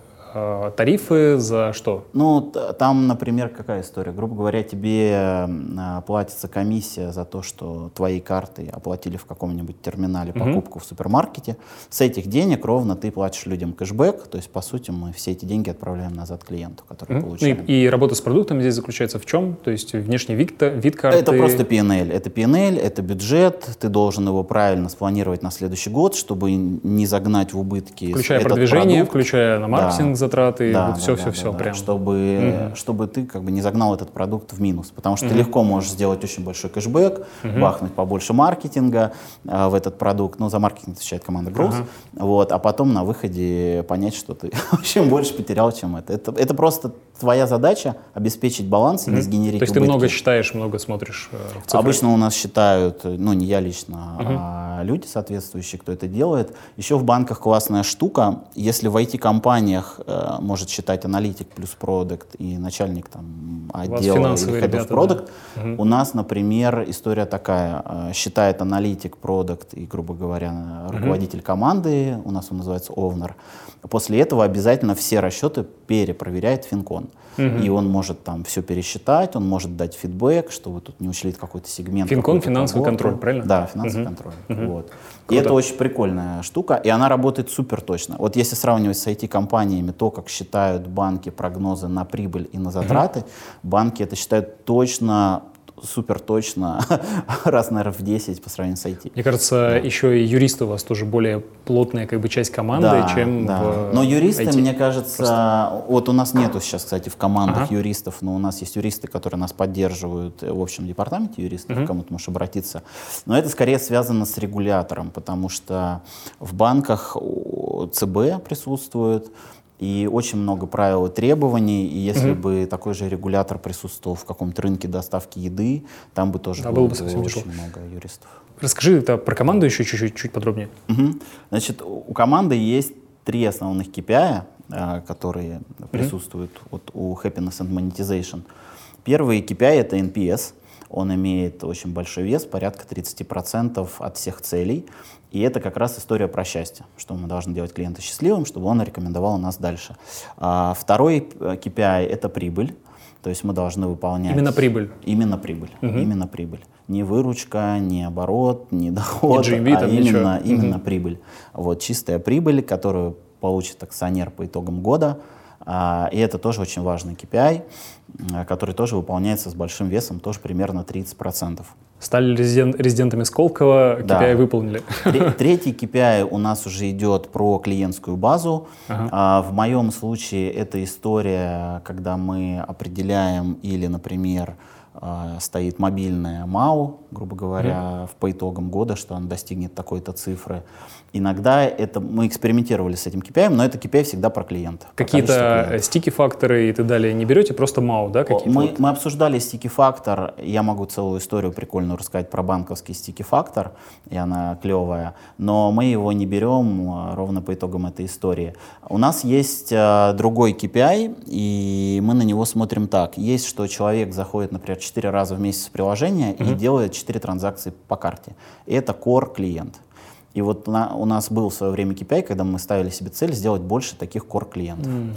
тарифы за что? Ну, там, например, какая история? Грубо говоря, тебе платится комиссия за то, что твои карты оплатили в каком-нибудь терминале покупку mm-hmm. в супермаркете. С этих денег ровно ты платишь людям кэшбэк, то есть, по сути, мы все эти деньги отправляем назад клиенту, который mm-hmm. получаем. И, и работа с продуктом здесь заключается в чем? То есть, внешний вид, вид карты? Это просто пи энд эл. Это пи энд эл, это бюджет, ты должен его правильно спланировать на следующий год, чтобы не загнать в убытки Включая этот продвижение, продукт. включая на маркетинг, да. затраты, да, вот да, все, да, все, да, все да, прям. Чтобы, mm-hmm. чтобы ты как бы не загнал этот продукт в минус, потому что mm-hmm. ты легко можешь сделать очень большой кэшбэк, mm-hmm. бахнуть побольше маркетинга э, в этот продукт, ну, за маркетинг отвечает команда Growth, uh-huh. вот, а потом на выходе понять, что ты вообще больше потерял, чем это. это. Это просто твоя задача обеспечить баланс и mm-hmm. не сгенерить убытки. То есть убытки. Ты много считаешь, много смотришь э, в цифры? Обычно у нас считают, ну, не я лично, mm-hmm. а люди соответствующие, кто это делает. Еще в банках классная штука, если в ай ти-компаниях может считать аналитик плюс продакт и начальник там отдела или head of product. Да. У нас, например, история такая. Считает аналитик, продакт и, грубо говоря, руководитель uh-huh. команды, у нас он называется овнер. После этого обязательно все расчеты перепроверяет Финкон. Uh-huh. И он может там все пересчитать, он может дать фидбэк, что вы тут не учли какой-то сегмент. Финкон — финансовый работу. контроль, правильно? Да, финансовый uh-huh. контроль. Uh-huh. Вот. И это очень прикольная штука, и она работает супер точно. Вот если сравнивать с ай ти-компаниями, то, как считают банки прогнозы на прибыль и на затраты, mm-hmm. банки это считают точно супер точно, раз, наверное, в десять по сравнению с ай ти. Мне кажется, да. еще и юристы у вас тоже более плотная как бы часть команды, да, чем да. в Но юристы, ай ти. Мне кажется, Просто... вот у нас нету сейчас, кстати, в командах ага. юристов, но у нас есть юристы, которые нас поддерживают в общем департаменте юристов, угу. к кому ты можешь обратиться. Но это скорее связано с регулятором, потому что в банках цэ бэ присутствует, и очень много правил и требований, и если mm-hmm. бы такой же регулятор присутствовал в каком-то рынке доставки еды, там бы тоже да, было, было бы совсем очень дешево. Много юристов. Расскажи про команду еще чуть-чуть чуть подробнее. Mm-hmm. Значит, у команды есть три основных кей пи ай, которые mm-hmm. присутствуют вот у Happiness and Monetization. Первый кей пи ай — это эн пи эс. Он имеет очень большой вес, порядка тридцать процентов от всех целей. И это как раз история про счастье, что мы должны делать клиента счастливым, чтобы он рекомендовал нас дальше. А второй кей пи ай — это прибыль. То есть мы должны выполнять... Именно прибыль? Именно прибыль. Угу. Именно прибыль. Не выручка, не оборот, не доход, не джи эм би, а именно, именно угу. прибыль. Вот, чистая прибыль, которую получит акционер по итогам года. А, и это тоже очень важный кей пи ай, который тоже выполняется с большим весом, тоже примерно тридцать процентов. Стали резидент, резидентами Сколково, кей пи ай да. выполнили. Третий кей пи ай у нас уже идет про клиентскую базу. Ага. А, в моем случае это история, когда мы определяем или, например, э, стоит мобильная МАУ, грубо говоря, mm-hmm. по итогам года, что она достигнет такой-то цифры. Иногда это мы экспериментировали с этим кей пи ай, но это кей пи ай всегда про клиента. Какие-то стики-факторы и так далее не берете, просто МАУ, да? Какие-то мы, вот? Мы обсуждали стики-фактор, я могу целую историю прикольную рассказать про банковский стики-фактор, и она клевая, но мы его не берем ровно по итогам этой истории. У нас есть э, другой кей пи ай, и мы на него смотрим так. Есть, что человек заходит, например, четыре раза в месяц в приложение mm-hmm. и делает четыре транзакции по карте. Это core клиент. И вот на, у нас был в свое время кей пи ай, когда мы ставили себе цель сделать больше таких кор-клиентов. Mm.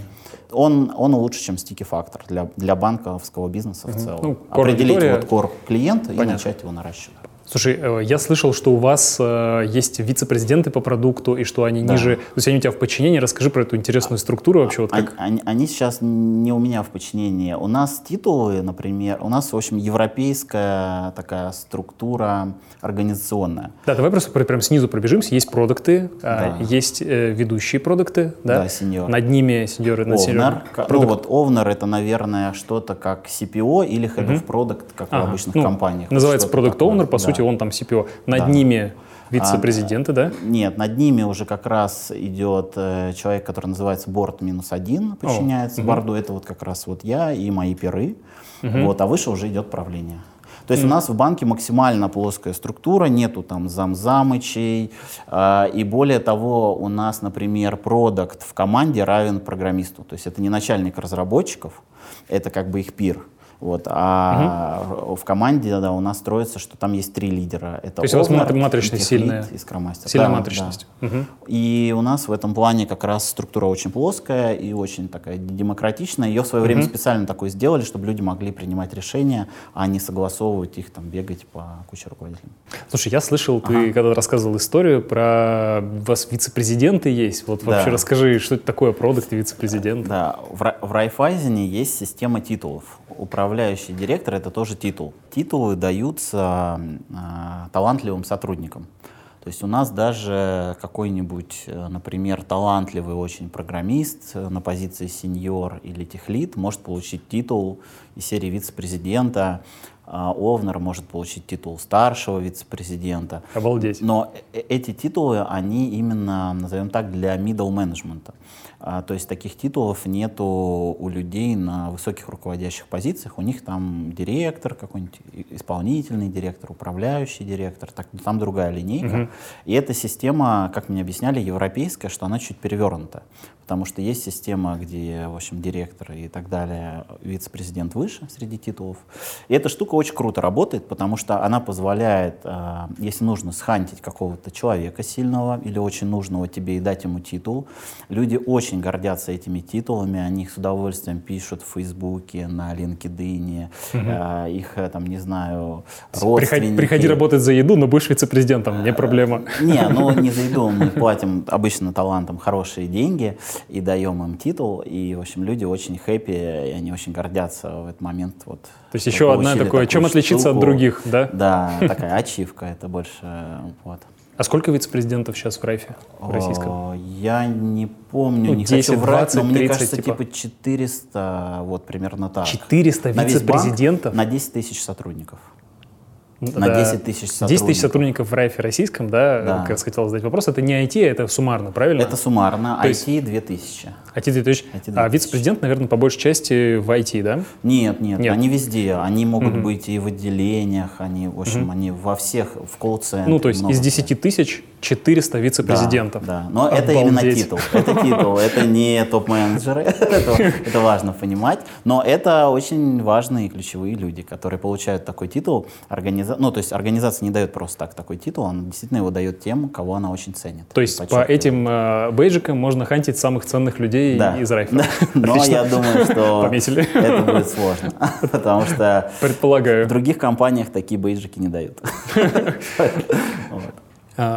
Он, он лучше, чем стики-фактор для, для банковского бизнеса mm-hmm. в целом. Ну, определить вот кор-клиента и начать его наращивать. Слушай, я слышал, что у вас э, есть вице-президенты по продукту, и что они да. ниже... То есть они у тебя в подчинении. Расскажи про эту интересную структуру вообще. Вот как... они, они, они сейчас не у меня в подчинении. У нас титулы, например, у нас, в общем, европейская такая структура организационная. Да, давай просто прям снизу пробежимся. Есть продукты, да. э, есть э, ведущие продукты. Да, да, сеньор. Над ними сеньоры. Над сеньором. Ну вот овнер — это, наверное, что-то как си пи о или head of product, как ага. в обычных ну, компаниях. Называется product owner, по сути. Он там си пи о. Над да. ними вице-президенты, а, да? Нет, над ними уже как раз идет э, человек, который называется борд минус один, подчиняется О, борду. Угу. Это вот как раз вот я и мои перы. Угу. Вот, а выше уже идет правление. То есть mm-hmm. у нас в банке максимально плоская структура, нету там зам-замычей, э, и более того, у нас, например, продакт в команде равен программисту. То есть это не начальник разработчиков, это как бы их пир. Вот, а угу. в команде да, у нас строится, что там есть три лидера. Это То есть Овнер, у вас матричность сильная, сильная да, матричность. Да. Угу. И у нас в этом плане как раз структура очень плоская и очень такая демократичная. Ее в свое угу. время специально такой сделали, чтобы люди могли принимать решения, а не согласовывать их, там, бегать по куче руководителей. Слушай, я слышал, ага. ты когда рассказывал историю про... У вас вице-президенты есть. Вот да. вообще расскажи, что это такое продакт и вице-президент? Да, да. В Райффайзене есть система титулов. Управление Управляющий директор — это тоже титул. Титулы даются э, талантливым сотрудникам. То есть у нас даже какой-нибудь, например, талантливый очень программист на позиции сеньор или техлид может получить титул из серии вице-президента. Овнер может получить титул старшего вице-президента. Обалдеть. Но эти титулы, они именно, назовем так, для middle менеджмента. То есть таких титулов нету у людей на высоких руководящих позициях. У них там директор, какой-нибудь исполнительный директор, управляющий директор. Так, там другая линейка. Угу. И эта система, как мне объясняли, европейская, что она чуть перевернута. Потому что есть система, где, в общем, директор и так далее, вице-президент выше среди титулов. И эта штука очень круто работает, потому что она позволяет, э, если нужно схантить какого-то человека сильного или очень нужного тебе и дать ему титул. Люди очень гордятся этими титулами, они их с удовольствием пишут в Фейсбуке, на LinkedIn, э, их, там, не знаю, родственники. Приходи, приходи работать за еду, но будешь вице-президентом, не проблема. Не, ну не за еду, мы платим обычно талантам хорошие деньги. И даем им титул, и, в общем, люди очень хэппи, и они очень гордятся в этот момент. Вот, то есть еще одна такое такую Чем отличиться штуку. От других, да? Да, такая ачивка, это больше вот. А сколько вице-президентов сейчас в Райфе, в российском? Я не помню, ну, не десять, хочу врать, двадцать, но мне тридцать, кажется, типа... типа четыреста, вот примерно так. четыреста на вице-президентов? На десять тысяч сотрудников. Да. На десять тысяч сотрудников. десять тысяч сотрудников в Райфе российском, да, да, как раз хотел задать вопрос. Это не ай ти, это суммарно, правильно? Это суммарно, то ай ти две тысячи. ай ти две тысячи. А вице-президент, наверное, по большей части в ай ти, да? Нет, нет, нет. Они везде. Они могут mm-hmm. быть и в отделениях, они, в общем, mm-hmm. они во всех, в колл-центре. Ну, то есть из десяти тысяч четыреста вице-президентов. Да, да. Но обалдеть. Это именно титул. Это титул, это не топ-менеджеры. Это важно понимать. Но это очень важные ключевые люди, которые получают такой титул. Организа... Ну, то есть организация не дает просто так такой титул, она действительно его дает тем, кого она очень ценит. То есть по этим э, бейджикам можно хантить самых ценных людей да. из Райфа. Да. Но я думаю, что это будет сложно, потому что в других компаниях такие бейджики не дают.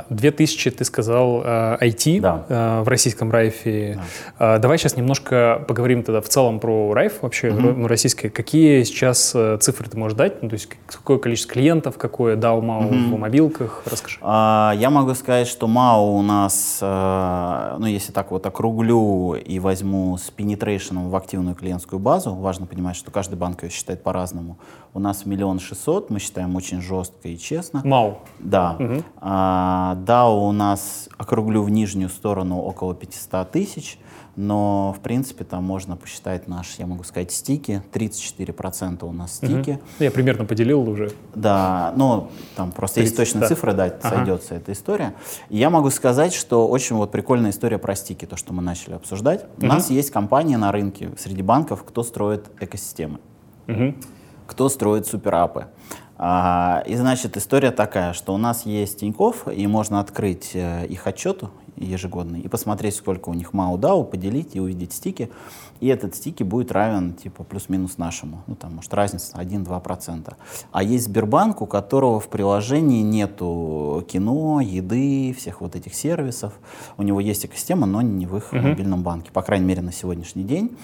две тысячи, ты сказал, ай ти да. в российском Райфе. Да. Давай сейчас немножко поговорим тогда в целом про Райф вообще, угу. российское. Какие сейчас цифры ты можешь дать? Ну, то есть какое количество клиентов, какое дао, мао угу. в мобилках? Расскажи. Я могу сказать, что мао у нас, ну, если так вот округлю и возьму с пенетрейшеном в активную клиентскую базу, важно понимать, что каждый банк ее считает по-разному. У нас миллион шестьсот, мы считаем очень жестко и честно. мао? Да. Угу. Да, у нас, округлю в нижнюю сторону, около пятьсот тысяч, но, в принципе, там можно посчитать наши, я могу сказать, стики. тридцать четыре процента у нас стики. Угу. Я примерно поделил уже. Да, ну, там просто тридцать, есть точные да. цифры, да, ага. сойдется эта история. И я могу сказать, что очень вот прикольная история про стики, то, что мы начали обсуждать. Угу. У нас есть компании на рынке среди банков, кто строит экосистемы, угу. кто строит суперапы. А, и, значит, история такая, что у нас есть Тинькофф, и можно открыть э, их отчет ежегодный и посмотреть, сколько у них мао-дао, поделить и увидеть стики. И этот стики будет равен, типа, плюс-минус нашему. Ну, там, может, разница один-два процента. А есть Сбербанк, у которого в приложении нету кино, еды, всех вот этих сервисов. У него есть экосистема, но не в их mm-hmm. мобильном банке, по крайней мере, на сегодняшний день.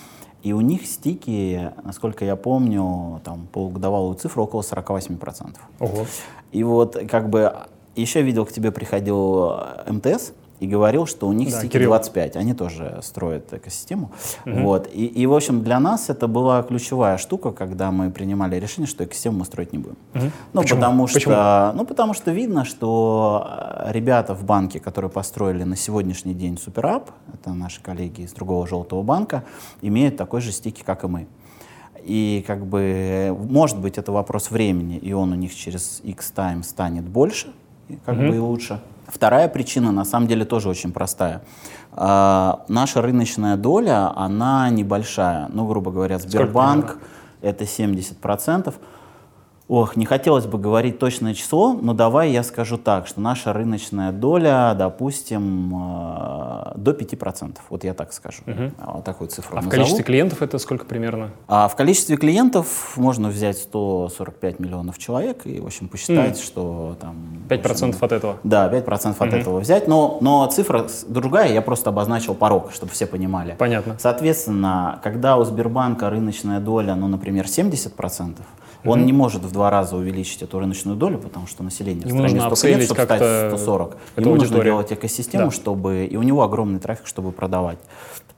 И у них стики, насколько я помню, там полугодовалую цифру около сорок восемь процентов. Ого. И вот как бы еще видел, к тебе приходил МТС и говорил, что у них да, стики Кирилл. двадцать пять, они тоже строят экосистему. Угу. Вот. И, и, в общем, для нас это была ключевая штука, когда мы принимали решение, что экосистему мы строить не будем. Угу. Ну, Почему? Потому что, Почему? Ну, потому что видно, что ребята в банке, которые построили на сегодняшний день суперап, это наши коллеги из другого желтого банка, имеют такой же стики, как и мы. И как бы, может быть, это вопрос времени, и он у них через X-тайм станет больше, как угу. бы и лучше. Вторая причина, на самом деле, тоже очень простая. Э, наша рыночная доля, она небольшая. Ну, грубо говоря, Сбербанк — это семьдесят процентов. Ох, не хотелось бы говорить точное число, но давай я скажу так, что наша рыночная доля, допустим, э, до пяти процентов. Вот я так скажу. Угу. Вот такую цифру А назову. В количестве клиентов это сколько примерно? А в количестве клиентов можно взять сто сорок пять миллионов человек и, в общем, посчитать, mm. что там... пять процентов общем, от этого? Да, пять процентов угу. от этого взять. Но, но цифра другая, я просто обозначил порог, чтобы все понимали. Понятно. Соответственно, когда у Сбербанка рыночная доля, ну, например, семьдесят процентов, он mm-hmm. не может в два раза увеличить эту рыночную долю, потому что население Ему в стране сто лет, чтобы стать сто сорок. Ему аудиторию. Нужно делать экосистему, да. чтобы, и у него огромный трафик, чтобы продавать.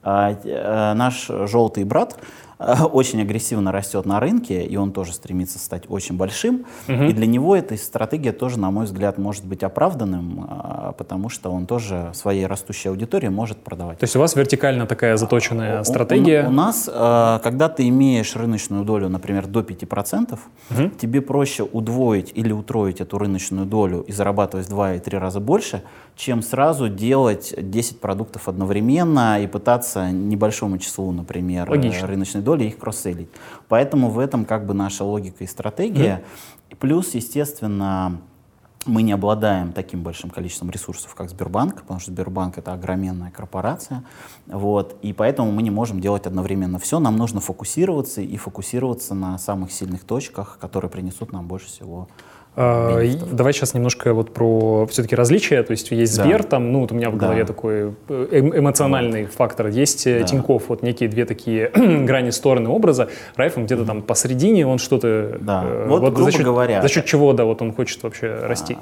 А, а, наш желтый брат а, очень агрессивно растет на рынке, и он тоже стремится стать очень большим. Mm-hmm. И для него эта стратегия тоже, на мой взгляд, может быть оправданным, а, потому что он тоже своей растущей аудитории может продавать. То есть у вас вертикально такая заточенная а, стратегия? У, у, у нас, а, когда ты имеешь рыночную долю, например, до пяти процентов, mm-hmm. тебе проще удвоить или утроить эту рыночную долю и зарабатывать в два и три раза больше, чем сразу делать десять продуктов одновременно и пытаться небольшому числу, например, Логично. Рыночной доли, их кросс-селить. Поэтому в этом как бы наша логика и стратегия. Mm-hmm. Плюс, естественно, мы не обладаем таким большим количеством ресурсов, как Сбербанк, потому что Сбербанк — это огроменная корпорация. Вот, и поэтому мы не можем делать одновременно все. Нам нужно фокусироваться и фокусироваться на самых сильных точках, которые принесут нам больше всего Министов. Давай сейчас немножко вот про все-таки различия, то есть есть Сбер, да. там, ну вот у меня в голове да. такой эмоциональный вот. фактор, есть да. Тинькофф, вот некие две такие грани, стороны образа, Райффом где-то там посредине, он что-то, да. э, вот, вот грубо за счет, говоря, за счет чего, да, вот он хочет вообще а, расти?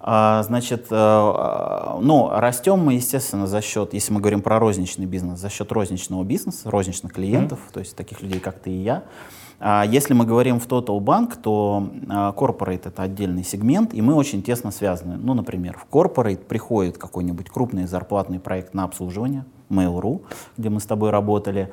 А, значит, а, ну, растем мы, естественно, за счет, если мы говорим про розничный бизнес, за счет розничного бизнеса, розничных клиентов, mm-hmm. то есть таких людей, как ты и я. Если мы говорим в Total Bank, то corporate — это отдельный сегмент, и мы очень тесно связаны. Ну, например, в corporate приходит какой-нибудь крупный зарплатный проект на обслуживание, Mail.ru, где мы с тобой работали,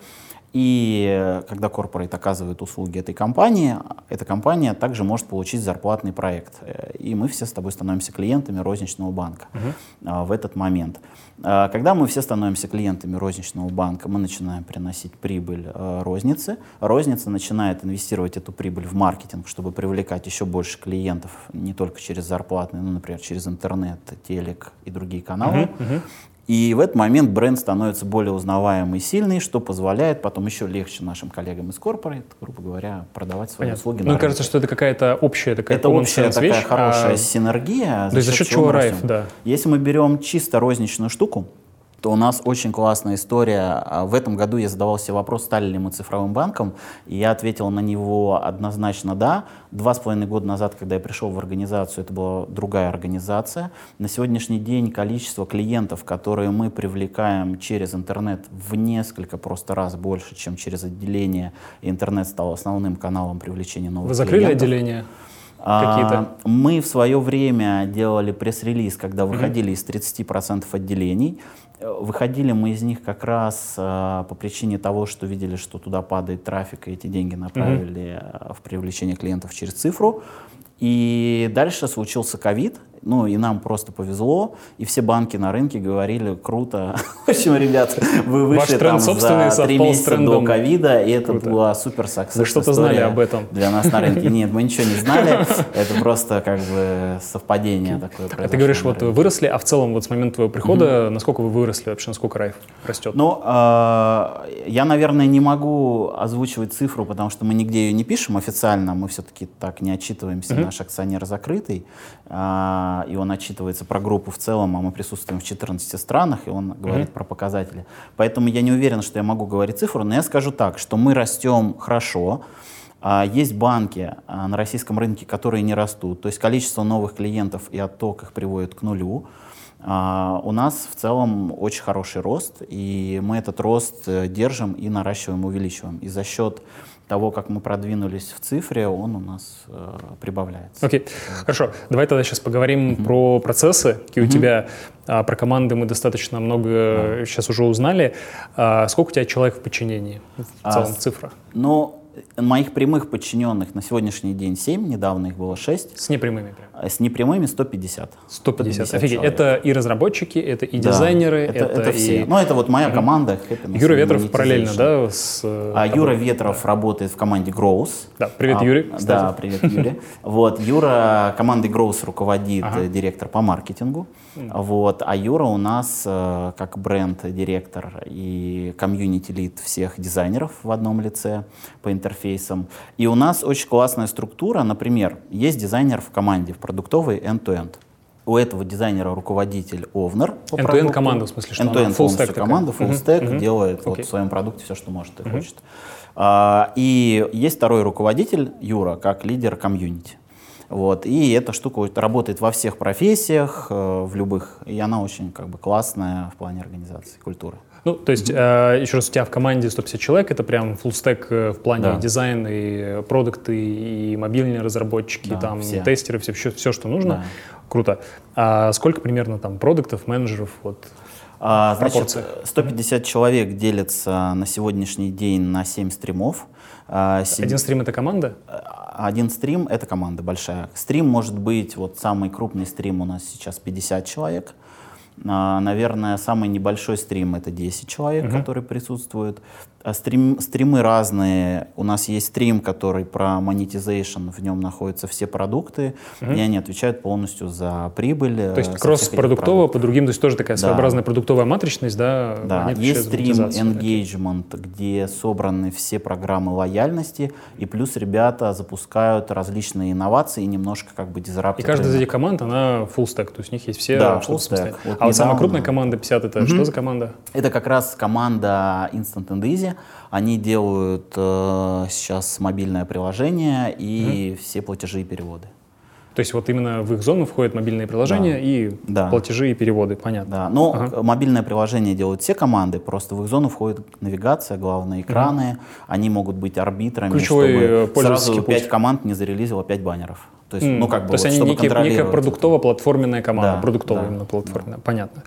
и когда corporate оказывает услуги этой компании, эта компания также может получить зарплатный проект, и мы все с тобой становимся клиентами розничного банка uh-huh. в этот момент. Когда мы все становимся клиентами розничного банка, мы начинаем приносить прибыль э, рознице. Розница начинает инвестировать эту прибыль в маркетинг, чтобы привлекать еще больше клиентов, не только через зарплатные, ну, например, через интернет, телек и другие каналы. Uh-huh, uh-huh. И в этот момент бренд становится более узнаваемый и сильный, что позволяет потом еще легче нашим коллегам из корпорейт, грубо говоря, продавать свои Понятно. услуги. Мне рынке. кажется, что это какая-то общая такая Это общая такая вещь, хорошая а... синергия. То есть за счет чего Райф, да. Если мы берем чисто розничную штуку, то у нас очень классная история. В этом году я задавал себе вопрос, стали ли мы цифровым банком, и я ответил на него однозначно «да». Два с половиной года назад, когда я пришел в организацию, это была другая организация. На сегодняшний день количество клиентов, которые мы привлекаем через интернет, в несколько просто раз больше, чем через отделение. И интернет стал основным каналом привлечения новых клиентов. Вы закрыли клиентов. отделение? Какие-то? Мы в свое время делали пресс-релиз, когда выходили mm-hmm. из тридцати процентов отделений. Выходили мы из них как раз э, по причине того, что видели, что туда падает трафик, и эти деньги направили mm-hmm. в привлечение клиентов через цифру. И дальше случился ковид, ну и нам просто повезло, и все банки на рынке говорили: круто, в общем, ребят, вы вышли там за три месяца до ковида, и это была суперсаксесс. Вы что-то знали об этом? Для нас на рынке. Нет, мы ничего не знали, это просто как бы совпадение такое произошло. А ты говоришь, вот выросли, а в целом вот с момента твоего прихода, насколько вы выросли вообще, насколько Райф растет? Ну, я, наверное, не могу озвучивать цифру, потому что мы нигде ее не пишем официально, мы все-таки так не отчитываемся, наш акционер закрытый, и он отчитывается про группу в целом, а мы присутствуем в четырнадцати странах, и он говорит mm-hmm. про показатели. Поэтому я не уверен, что я могу говорить цифру, но я скажу так, что мы растем хорошо. Есть банки на российском рынке, которые не растут, то есть количество новых клиентов и отток их приводит к нулю. Uh, у нас в целом очень хороший рост, и мы этот рост держим и наращиваем, увеличиваем. И за счет того, как мы продвинулись в цифре, он у нас uh, прибавляется. Окей, okay. uh, хорошо. Давай тогда сейчас поговорим uh-huh. про процессы, какие uh-huh. у тебя, uh, про команды мы достаточно много uh-huh. сейчас уже узнали. Uh, сколько у тебя человек в подчинении в целом, uh, цифра? Ну, моих прямых подчиненных на сегодняшний день семь, недавно их было шесть. С непрямыми? Прям. С непрямыми сто пятьдесят. сто пятьдесят, офигеть. Это и разработчики, это и дизайнеры, да, это, это, это все. И... Ну, это вот моя команда. Mm-hmm. Юра Ветров параллельно, да? С... А, Юра Ветров да. работает в команде Growth. Да, привет, Юрий. А, да, привет, Юрий. Вот, Юра командой Growth руководит ага. директор по маркетингу. Mm. Вот, а Юра у нас как бренд-директор и комьюнити-лид всех дизайнеров в одном лице по интернету. Интерфейсом. И у нас очень классная структура. Например, есть дизайнер в команде, в продуктовой end-to-end. У этого дизайнера руководитель овнер. End-to-end команда, в смысле, что end-to-end она full-stack команда, full-stack uh-huh. делает okay. вот в своем продукте все, что может и uh-huh. хочет. А, и есть второй руководитель, Юра, как лидер комьюнити. Вот. И эта штука работает во всех профессиях, в любых. И она очень как бы классная в плане организации, культуры. Ну, то есть, mm-hmm. э, еще раз, у тебя в команде сто пятьдесят человек, это прям full-stack в плане да. дизайна и продукты, и мобильные разработчики, да, и там все. тестеры, все, все, что нужно. Да. Круто. А сколько примерно там продуктов, менеджеров, вот, а, в пропорциях? Значит, сто пятьдесят mm-hmm. человек делится на сегодняшний день на семь стримов. семь... Один стрим — это команда? Один стрим — это команда большая. Стрим может быть, вот самый крупный стрим у нас сейчас пятьдесят человек. Наверное, самый небольшой стрим — это десять человек, uh-huh. которые присутствуют. Стрим, стримы разные. У нас есть стрим, который про монетизейшн, в нем находятся все продукты, mm-hmm. и они отвечают полностью за прибыль. То есть кросс-продуктово, по другим, то есть тоже такая да. своеобразная продуктовая матричность, да? Да, есть стрим engagement, где собраны все программы лояльности, и плюс ребята запускают различные инновации и немножко как бы дизраптят. И каждая из этих команд, она фуллстек, то есть у них есть все, да, что full-stack. Вот а вот самая крупная команда, пятьдесят, это mm-hmm. что за команда? Это как раз команда Instant and Easy. Они делают э, сейчас мобильное приложение и mm-hmm. все платежи и переводы. То есть вот именно в их зону входят мобильные приложения да. и да. платежи и переводы, понятно. Да, но ага. мобильное приложение делают все команды, просто в их зону входит навигация, главные экраны, mm-hmm. они могут быть арбитрами, ключевой чтобы сразу пять команд не зарелизило пять баннеров. То есть, mm-hmm. ну, как бы, то вот, есть чтобы они некий, некая продуктово-платформенная команда, да, продуктовая да, именно платформенная, да. понятно.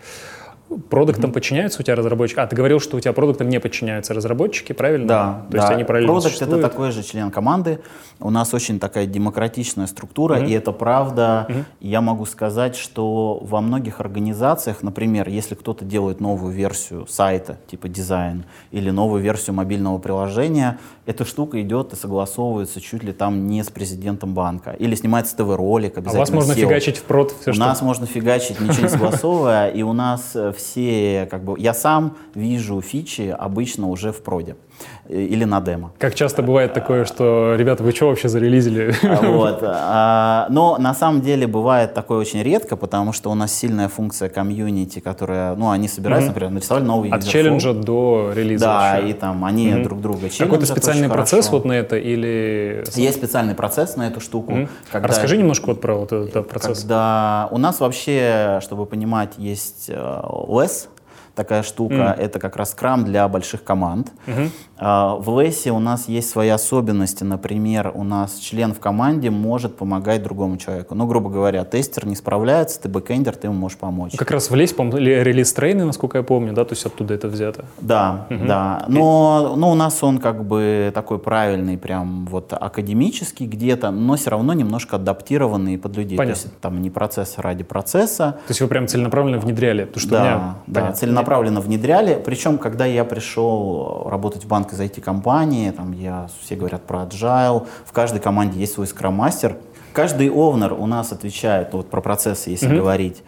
Продуктам mm-hmm. подчиняются у тебя разработчики? А, ты говорил, что у тебя продуктам не подчиняются разработчики, правильно? Да. То да. есть они параллельно Продукт существуют? Это такой же член команды. У нас очень такая демократичная структура, mm-hmm. и это правда. Mm-hmm. Я могу сказать, что во многих организациях, например, если кто-то делает новую версию сайта, типа дизайн, или новую версию мобильного приложения, эта штука идет и согласовывается чуть ли там не с президентом банка. Или снимается ТВ-ролик, обязательно. А вас можно фигачить в прод? Все, у что... нас можно фигачить, ничего не согласовывая, и у нас... Все, как бы, я сам вижу фичи обычно уже в проде или на демо. Как часто бывает такое, что, ребята, вы что вообще зарелизили? Вот. Но на самом деле бывает такое очень редко, потому что у нас сильная функция комьюнити, которая, ну, они собираются, mm-hmm. например, нарисовали новый От юзерфлоу. Челленджа до релиза. Да, еще. И там они mm-hmm. друг друга челленджат. Какой-то специальный процесс хорошо. Вот на это или... Есть специальный процесс на эту штуку. Mm-hmm. Когда... Расскажи немножко вот про вот этот процесс. Когда у нас вообще, чтобы понимать, есть лес. Такая штука, mm. это как раз скрам для больших команд. Mm-hmm. А, в лессе у нас есть свои особенности. Например, у нас член в команде может помогать другому человеку. Ну, грубо говоря, тестер не справляется, ты бэкэндер, ты ему можешь помочь. Как раз в лессе, по-моему, релиз трейны, насколько я помню, да, то есть оттуда это взято. Да, mm-hmm. да. Но, но у нас он как бы такой правильный, прям вот академический где-то, но все равно немножко адаптированный под людей. Понятно. То есть там не процесс ради процесса. То есть вы прям целенаправленно внедряли? То, что да, у меня... да, целенаправленно. Направленно внедряли, причем, когда я пришел работать в банк из ай ти-компании, там я, все говорят про agile, в каждой команде есть свой скрам-мастер. Каждый овнер у нас отвечает, вот про процессы, если mm-hmm. говорить,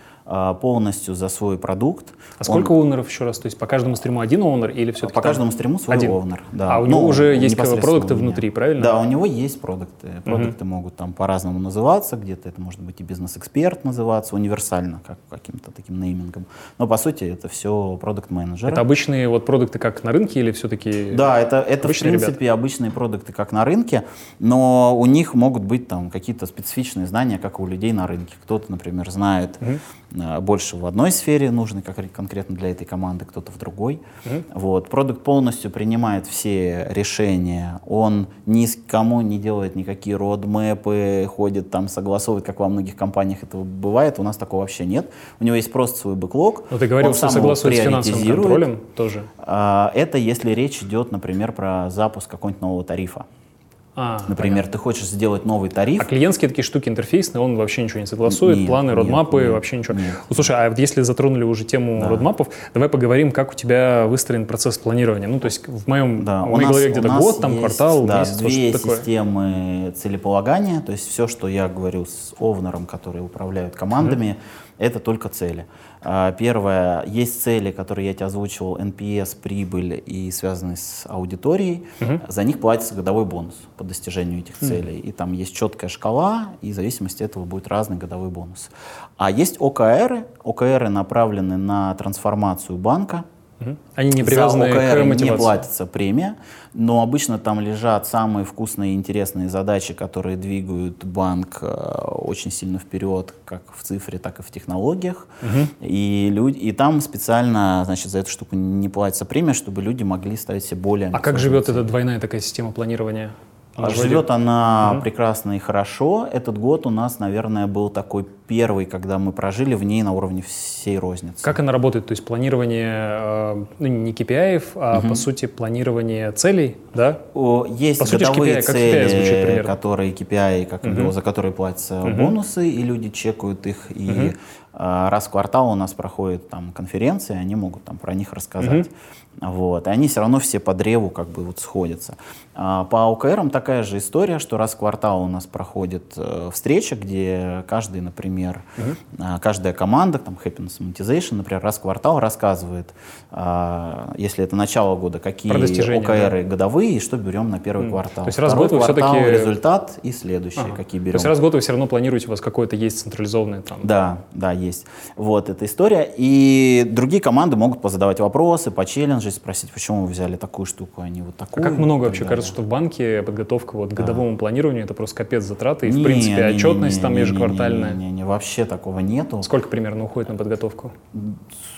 полностью за свой продукт. А он... сколько оунеров еще раз? То есть по каждому стриму один оунер или все-таки? По там... каждому стриму свой оунер. Да. А у него ну, уже есть продукты внутри, правильно? Да, у него есть продукты. Продукты mm-hmm. могут там по-разному называться, где-то это может быть и бизнес-эксперт называться, универсально, как каким-то таким неймингом. Но по сути это все продукт-менеджеры. Это обычные вот продукты как на рынке или все-таки? Да, это, это в принципе ребят? Обычные продукты как на рынке, но у них могут быть там какие-то специфичные знания, как у людей на рынке. Кто-то, например, знает mm-hmm. больше в одной сфере нужны как, конкретно для этой команды, кто-то в другой. Mm-hmm. Вот. Продукт полностью принимает все решения. Он ни с кому не делает никакие родмэпы, ходит там, согласовывает, как во многих компаниях это бывает. У нас такого вообще нет. У него есть просто свой бэклог. Но ты говорил, он что согласует с финансовым контролем тоже. Это если речь идет, например, про запуск какого-нибудь нового тарифа. А, Например, понятно. Ты хочешь сделать новый тариф. А клиентские такие штуки интерфейсные, он вообще ничего не согласует, нет, планы, нет, родмапы, нет, вообще ничего. Нет. Ну, слушай, а вот если затронули уже тему да. родмапов, давай поговорим, как у тебя выстроен процесс планирования. Ну, то есть в моем да, в моей нас, голове где-то год, там, есть, квартал, да, месяц, две вот что-то системы такое. Целеполагания, то есть все, что я говорю с овнером, которые управляют командами, mm-hmm. это только цели. Первое, есть цели, которые я тебе озвучивал, эн пи эс, прибыль и связанные с аудиторией. Uh-huh. За них платится годовой бонус по достижению этих целей. Uh-huh. И там есть четкая шкала, и в зависимости от этого будет разный годовой бонус. А есть ОКРы. ОКРы направлены на трансформацию банка. Uh-huh. Они не привязаны к мотивации. За ОКРы не платится премия, но обычно там лежат самые вкусные и интересные задачи, которые двигают банк очень сильно вперед, как в цифре, так и в технологиях. Uh-huh. И, люди, и там специально, значит, за эту штуку не платится премия, чтобы люди могли ставить себе более... А как живет эта двойная такая система планирования? Она живет она uh-huh. прекрасно и хорошо. Этот год у нас, наверное, был такой первой, когда мы прожили в ней на уровне всей розницы. Как она работает? То есть планирование, ну, не кей пи ай, а угу. по сути планирование целей, да? Есть по годовые сути, кей пи ай, цели, как кей пи ай которые кей пи ай, как угу. за которые платятся угу. бонусы, и люди чекают их, и угу. раз в квартал у нас проходят там конференции, они могут там про них рассказать. Mm-hmm. Вот. И они все равно все по древу как бы вот сходятся. По ОКРам такая же история, что раз в квартал у нас проходит встреча, где каждый, например, mm-hmm. каждая команда, там Happiness Monetization, например, раз в квартал рассказывает, если это начало года, какие ОКРы да. годовые и что берем на первый mm-hmm. квартал. То есть раз в год вы все-таки... результат и следующие, ага. какие берем. То есть раз в год вы все равно планируете, у вас какое-то есть централизованное там... Да, да, есть. Есть. Вот эта история. И другие команды могут позадавать вопросы, почелленджить, спросить, почему вы взяли такую штуку, а не вот такую. А как много вообще, далее. Кажется, что в банке подготовка вот к да. годовому планированию — это просто капец затраты, и не, в принципе не, отчетность не, там не, ежеквартальная. Не, не, не, не, вообще такого нету. Сколько примерно уходит на подготовку?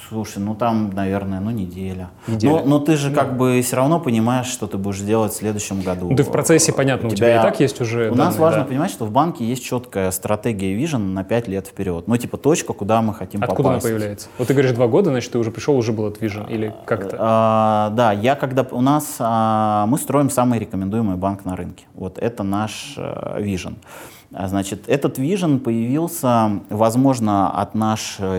Слушай, ну там, наверное, ну неделя. неделя. Но, но ты же да. как бы все равно понимаешь, что ты будешь делать в следующем году. Ну ты в процессе, понятно, у тебя, у тебя и так есть уже У данные, нас важно да. понимать, что в банке есть четкая стратегия и вижен на пять лет вперед. Ну типа точка, куда мы хотим Откуда попасть. Откуда она появляется? Вот ты говоришь два года, значит, ты уже пришел, уже был отвижен или как-то? А, да, я когда... У нас... А, мы строим самый рекомендуемый банк на рынке. Вот это наш а, вижен. Значит, этот вижен появился, возможно, от нашего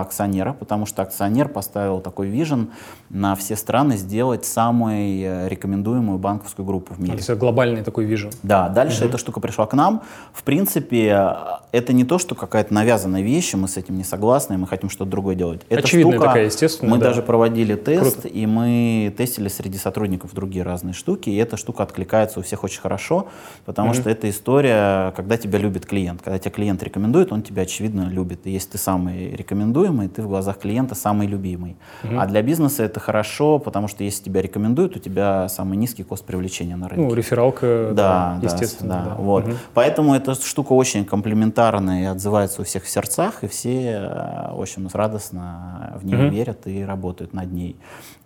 акционера, потому что акционер поставил такой вижен на все страны сделать самую рекомендуемую банковскую группу в мире. То есть это глобальный такой вижен. Да, дальше угу. эта штука пришла к нам. В принципе, это не то, что какая-то навязанная вещь, мы с этим не согласны, мы хотим что-то другое делать. Эта Очевидная штука, такая, естественно. Мы да. даже проводили тест, Круто. И мы тестили среди сотрудников другие разные штуки, и эта штука откликается у всех очень хорошо, потому угу. что эта история, когда тебя любит клиент. Когда тебя клиент рекомендует, он тебя, очевидно, любит. И если ты самый рекомендуемый, ты в глазах клиента самый любимый. Mm-hmm. А для бизнеса это хорошо, потому что если тебя рекомендуют, у тебя самый низкий кост привлечения на рынке. Ну, рефералка, да, да, естественно. Да, да. Да. Вот. Mm-hmm. Поэтому эта штука очень комплиментарная и отзывается у всех в сердцах, и все очень радостно в нее mm-hmm. верят и работают над ней.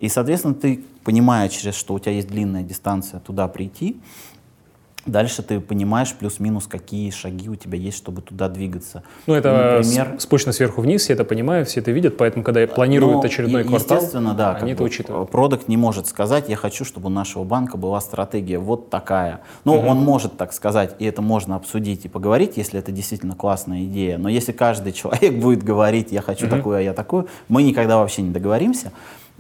И, соответственно, ты, понимая, через что у тебя есть длинная дистанция туда прийти, дальше ты понимаешь плюс-минус, какие шаги у тебя есть, чтобы туда двигаться. Ну, это Например, спущено сверху вниз, все это понимают, все это видят, поэтому, когда планируют ну, очередной квартал, да, они это учитывают. Продакт не может сказать, я хочу, чтобы у нашего банка была стратегия вот такая. Ну, угу. он может так сказать, и это можно обсудить и поговорить, если это действительно классная идея. Но если каждый человек будет говорить, я хочу угу. такую, а я такую, мы никогда вообще не договоримся.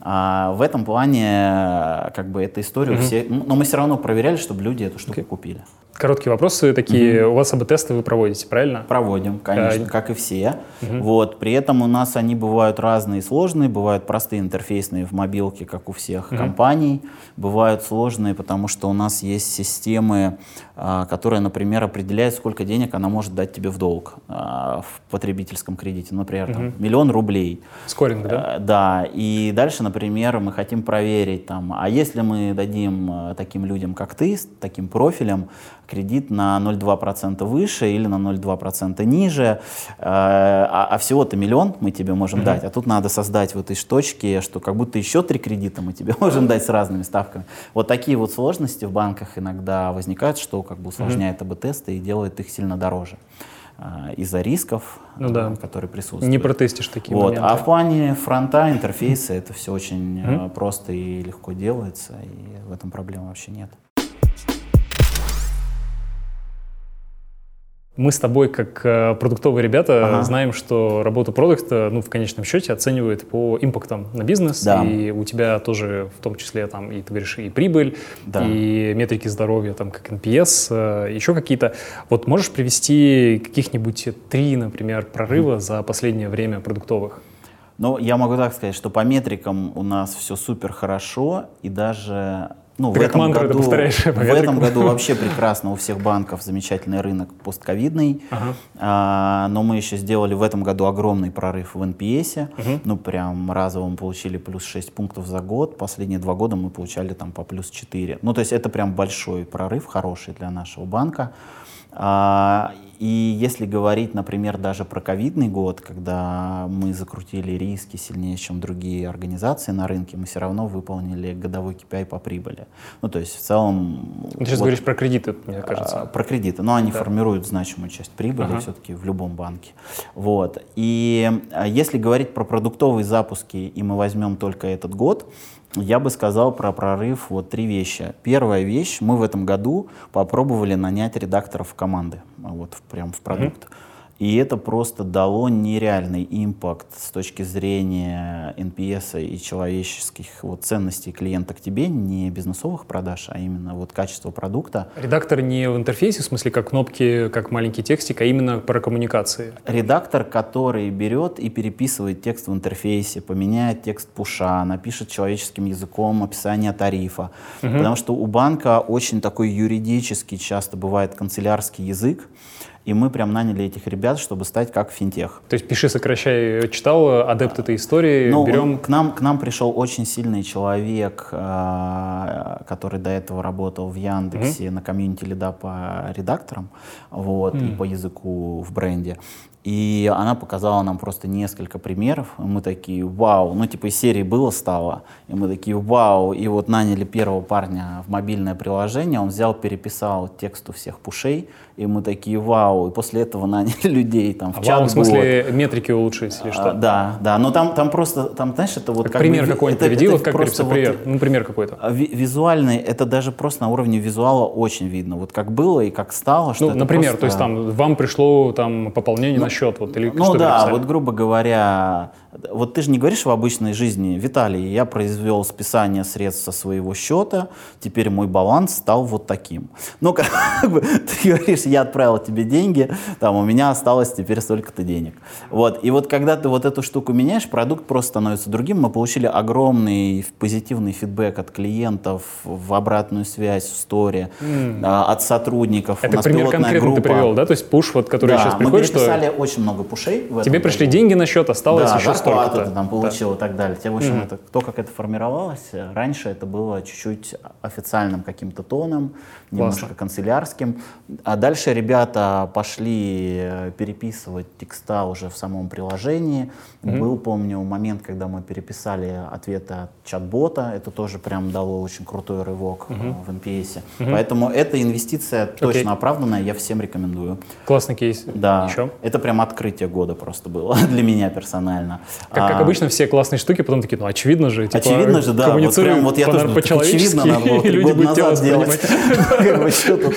А в этом плане, как бы, эту историю mm-hmm. все... Но мы все равно проверяли, чтобы люди эту штуку okay. купили. Короткие вопросы такие. Mm-hmm. У вас АБ-тесты вы проводите, правильно? Проводим, конечно, а... как и все. Mm-hmm. Вот. При этом у нас они бывают разные и сложные. Бывают простые интерфейсные в мобилке, как у всех mm-hmm. компаний. Бывают сложные, потому что у нас есть системы, которые, например, определяют, сколько денег она может дать тебе в долг в потребительском кредите. Например, mm-hmm. там, миллион рублей. Скоринг, да? Да. И дальше, например, мы хотим проверить, там, а если мы дадим таким людям, как ты, с таким профилем, кредит на ноль целых два десятых процента выше или на ноль целых два десятых процента ниже, э, а, а всего-то миллион мы тебе можем mm-hmm. дать, а тут надо создать в этой штучке, что как будто еще три кредита мы тебе можем mm-hmm. дать с разными ставками. Вот такие вот сложности в банках иногда возникают, что как бы усложняет mm-hmm. АБ-тесты и делает их сильно дороже. Из-за рисков, ну, да. которые присутствуют. Не протестишь такие вот. Моменты. А в плане фронта, интерфейса, это все очень mm-hmm. просто и легко делается, и в этом проблем вообще нет. Мы с тобой, как э, продуктовые ребята, ага. знаем, что работу продукта, ну, в конечном счете, оценивают по импактам на бизнес. Да. И у тебя тоже, в том числе, там, и ты говоришь, и прибыль, да. и метрики здоровья, там, как эн пи эс, э, еще какие-то. Вот можешь привести каких-нибудь три, например, прорыва mm. за последнее время продуктовых? Ну, я могу так сказать, что по метрикам у нас все супер хорошо, и даже... Ну, в этом, году, в этом году вообще прекрасно, у всех банков замечательный рынок постковидный, ага. а, но мы еще сделали в этом году огромный прорыв в эн пи эс, угу. ну прям разово мы получили плюс шесть пунктов за год, последние два года мы получали там по плюс четыре, ну то есть это прям большой прорыв, хороший для нашего банка. А, И если говорить, например, даже про ковидный год, когда мы закрутили риски сильнее, чем другие организации на рынке, мы все равно выполнили годовой кей пи ай по прибыли. Ну, то есть в целом... Ты сейчас вот, говоришь про кредиты, мне кажется. Про кредиты, но они да. формируют значимую часть прибыли ага. все-таки в любом банке. Вот. И если говорить про продуктовые запуски, и мы возьмем только этот год, я бы сказал про прорыв вот три вещи. Первая вещь, мы в этом году попробовали нанять редакторов команды, вот в, прям в продукт. Mm-hmm. И это просто дало нереальный импакт с точки зрения эн пи эс и человеческих вот ценностей клиента к тебе, не бизнесовых продаж, а именно вот качество продукта. Редактор не в интерфейсе, в смысле как кнопки, как маленький текстик, а именно про коммуникации. Редактор, который берет и переписывает текст в интерфейсе, поменяет текст пуша, напишет человеческим языком описание тарифа. Угу. Потому что у банка очень такой юридический, часто бывает канцелярский язык, и мы прям наняли этих ребят, чтобы стать как финтех. То есть пиши, сокращай, читал, адепт этой истории, ну, берем... Он, к, нам, к нам пришел очень сильный человек, э, который до этого работал в Яндексе mm-hmm. на комьюнити лида по редакторам, вот, mm-hmm. и по языку в бренде. И она показала нам просто несколько примеров, и мы такие, вау, ну типа из серии было-стало, и мы такие, вау, и вот наняли первого парня в мобильное приложение, он взял, переписал текст у всех пушей, и мы такие, вау, и после этого наняли людей там в а чат. Вау, в смысле вот. Метрики улучшить или что? А, да, да, но там, там просто, там знаешь, это вот... Как, как пример бы, какой-нибудь приведи, вот как говорится, вот, пример, ну пример какой-то. Визуальный, это даже просто на уровне визуала очень видно, вот как было и как стало. Что ну, например, просто... то есть там вам пришло там пополнение ну, на счет, вот, или ну, что да, написали? Вот, грубо говоря, вот ты же не говоришь в обычной жизни, Виталий, я произвел списание средств со своего счета, теперь мой баланс стал вот таким. Ну, как бы, ты говоришь, я отправил тебе деньги, там, у меня осталось теперь столько-то денег. Вот, и вот когда ты вот эту штуку меняешь, продукт просто становится другим. Мы получили огромный позитивный фидбэк от клиентов, в обратную связь, в стори, mm. а, от сотрудников. Это у нас пример конкретно группа. Ты привел, да? То есть пуш, вот, который да, сейчас приходит, что... очень много пушей. В тебе пришли году. Деньги на счет, осталось да, еще столько-то. Да, ты там получил да. и так далее. Тебе, в общем, mm-hmm. это, то, как это формировалось, раньше это было чуть-чуть официальным каким-то тоном, немножко Классно. Канцелярским. А дальше ребята пошли переписывать текста уже в самом приложении. Mm-hmm. Был, помню, момент, когда мы переписали ответы от чат-бота. Это тоже прям дало очень крутой рывок mm-hmm. в эн пи эс. Mm-hmm. Поэтому эта инвестиция точно okay. оправданная, я всем рекомендую. Классный кейс. Да. Еще? Это прям открытие года просто было для меня персонально. Как, как обычно, все классные штуки потом такие, ну очевидно же. Типа, очевидно же, да. Коммуницируем вот прям, вот я по- по-человечески, и люди будут тебя воспринимать.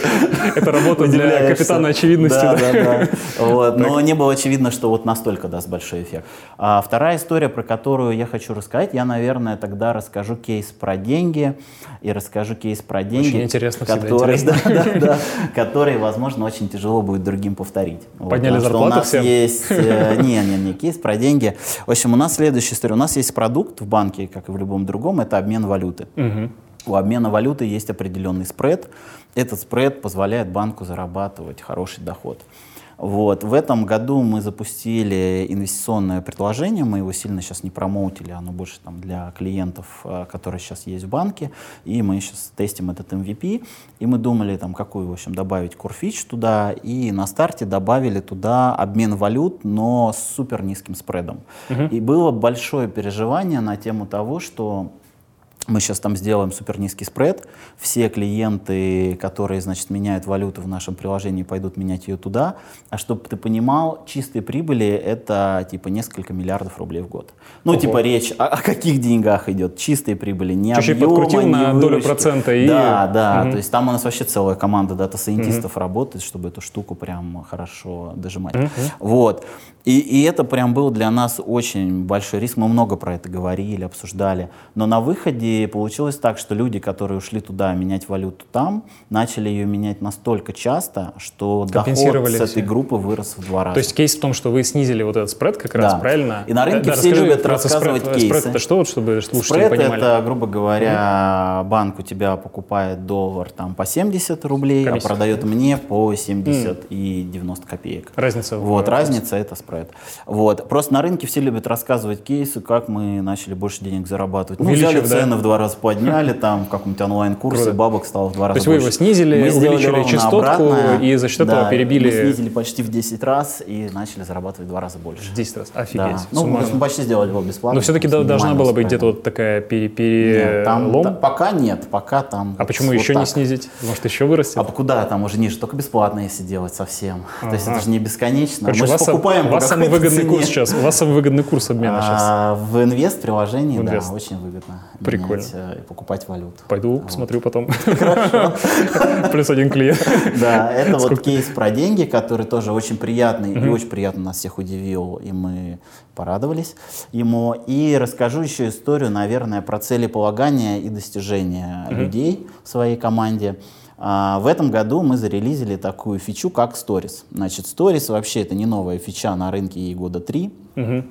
Это работа для капитана очевидности. Да, да, да. Но не было очевидно, что вот настолько даст большой эффект. Вторая история, про которую я хочу рассказать, я, наверное, тогда расскажу кейс про деньги. И расскажу кейс про деньги. Очень интересно, всегда Которые, возможно, очень тяжело будет другим повторить. Подняли зарплату. У нас есть... Не-не-не, кейс про деньги. В общем, у нас следующая история. У нас есть продукт в банке, как и в любом другом, это обмен валюты. Угу. У обмена валюты есть определенный спред. Этот спред позволяет банку зарабатывать хороший доход. Вот. В этом году мы запустили инвестиционное предложение, мы его сильно сейчас не промоутили, оно больше там для клиентов, которые сейчас есть в банке, и мы сейчас тестим этот эм ви пи, и мы думали, там, какую, в общем, добавить корфич туда, и на старте добавили туда обмен валют, но с супер низким спредом. Угу. И было большое переживание на тему того, что мы сейчас там сделаем супер низкий спред. Все клиенты, которые, значит, меняют валюту в нашем приложении, пойдут менять ее туда. А чтобы ты понимал, чистые прибыли — это типа несколько миллиардов рублей в год. Ну, Ого. Типа речь о, о каких деньгах идет? Чистые прибыли, не объемы, не выручки. Чуть-чуть подкрутил на долю процента. И... Да, да. Угу. То есть там у нас вообще целая команда дата-сайентистов угу. работает, чтобы эту штуку прям хорошо дожимать. Угу. Вот. И, и это прям был для нас очень большой риск. Мы много про это говорили, обсуждали. Но на выходе получилось так, что люди, которые ушли туда менять валюту там, начали ее менять настолько часто, что доход с этой группы вырос в два раза. То есть кейс в том, что вы снизили вот этот спред как да. раз, правильно? И на рынке да, все любят рассказывать спред, кейсы. Спред это что, чтобы слушатели спред понимали? Спред это, грубо говоря, mm-hmm. банк у тебя покупает доллар там, по семьдесят рублей, комиссия. А продает мне по семьдесят mm. и девяносто копеек. Разница. Вот, в... разница это спред. Вот. Просто на рынке все любят рассказывать кейсы, как мы начали больше денег зарабатывать. Ну, взяли цены да? в два раза подняли, там в каком-нибудь онлайн-курсе бабок стало в два раза больше. То есть вы его снизили, мы увеличили частотку и за счет этого перебили... Мы снизили почти в десять раз и начали зарабатывать в два раза больше. В десять раз? Офигеть. Ну, мы почти сделали его бесплатно. Но все-таки должна была быть где-то вот такая перелом? Пока нет, пока там... А почему еще не снизить? Может, еще вырастет? А куда там уже ниже? Только бесплатно, если делать совсем. То есть это же не бесконечно. Мы же покупаем по какой-то цене. У вас самый выгодный курс обмена сейчас. В инвест-приложении, да, очень выгодно. Прикольно. И покупать валюту. Пойду вот. Посмотрю потом. Хорошо. Плюс один клиент. Да, это вот кейс про деньги, который тоже очень приятный и очень приятно нас всех удивил, и мы порадовались ему. И расскажу еще историю, наверное, про целеполагание и достижения людей в своей команде. В этом году мы зарелизили такую фичу, как Stories. Значит, Stories вообще это не новая фича, на рынке ей года три. Угу.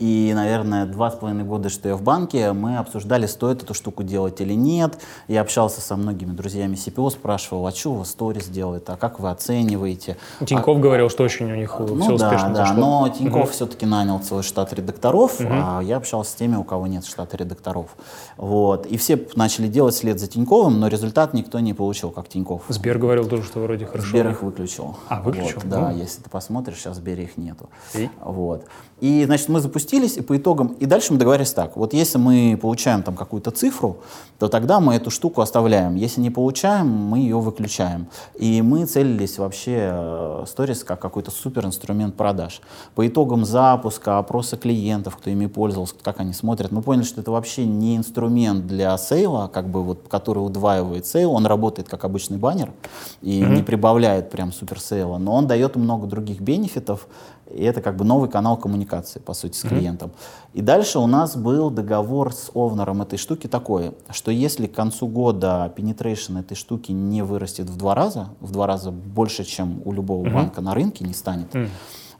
И, наверное, два с половиной года, что я в банке, мы обсуждали, стоит эту штуку делать или нет. Я общался со многими друзьями си пи о, спрашивал, а что у вас Stories делает, а как вы оцениваете? Тинькофф а... говорил, что очень у них ну, все да, успешно да, зашло. Но Тинькофф угу. все-таки нанял целый штат редакторов, угу. а я общался с теми, у кого нет штата редакторов. Вот. И все начали делать вслед за Тиньковым, но результат никто не получил, как Тинькофф. Сбер говорил тоже, что вроде хорошо. Сбер их выключил. А, выключил? Вот, ну. Да, если ты посмотришь, сейчас в Сбере их нету. И? Вот. И, значит, мы запустили и по итогам, и дальше мы договорились так, вот если мы получаем там какую-то цифру, то тогда мы эту штуку оставляем, если не получаем, мы ее выключаем. И мы целились вообще Stories как какой-то суперинструмент продаж. По итогам запуска, опроса клиентов, кто ими пользовался, как они смотрят, мы поняли, что это вообще не инструмент для сейла, как бы вот, который удваивает сейл, он работает как обычный баннер и mm-hmm. не прибавляет прям суперсейла, но он дает много других бенефитов, и это как бы новый канал коммуникации, по сути, с клиентом. Mm-hmm. И дальше у нас был договор с овнером этой штуки такой, что если к концу года penetration этой штуки не вырастет в два раза, в два раза больше, чем у любого mm-hmm. банка на рынке не станет, mm-hmm.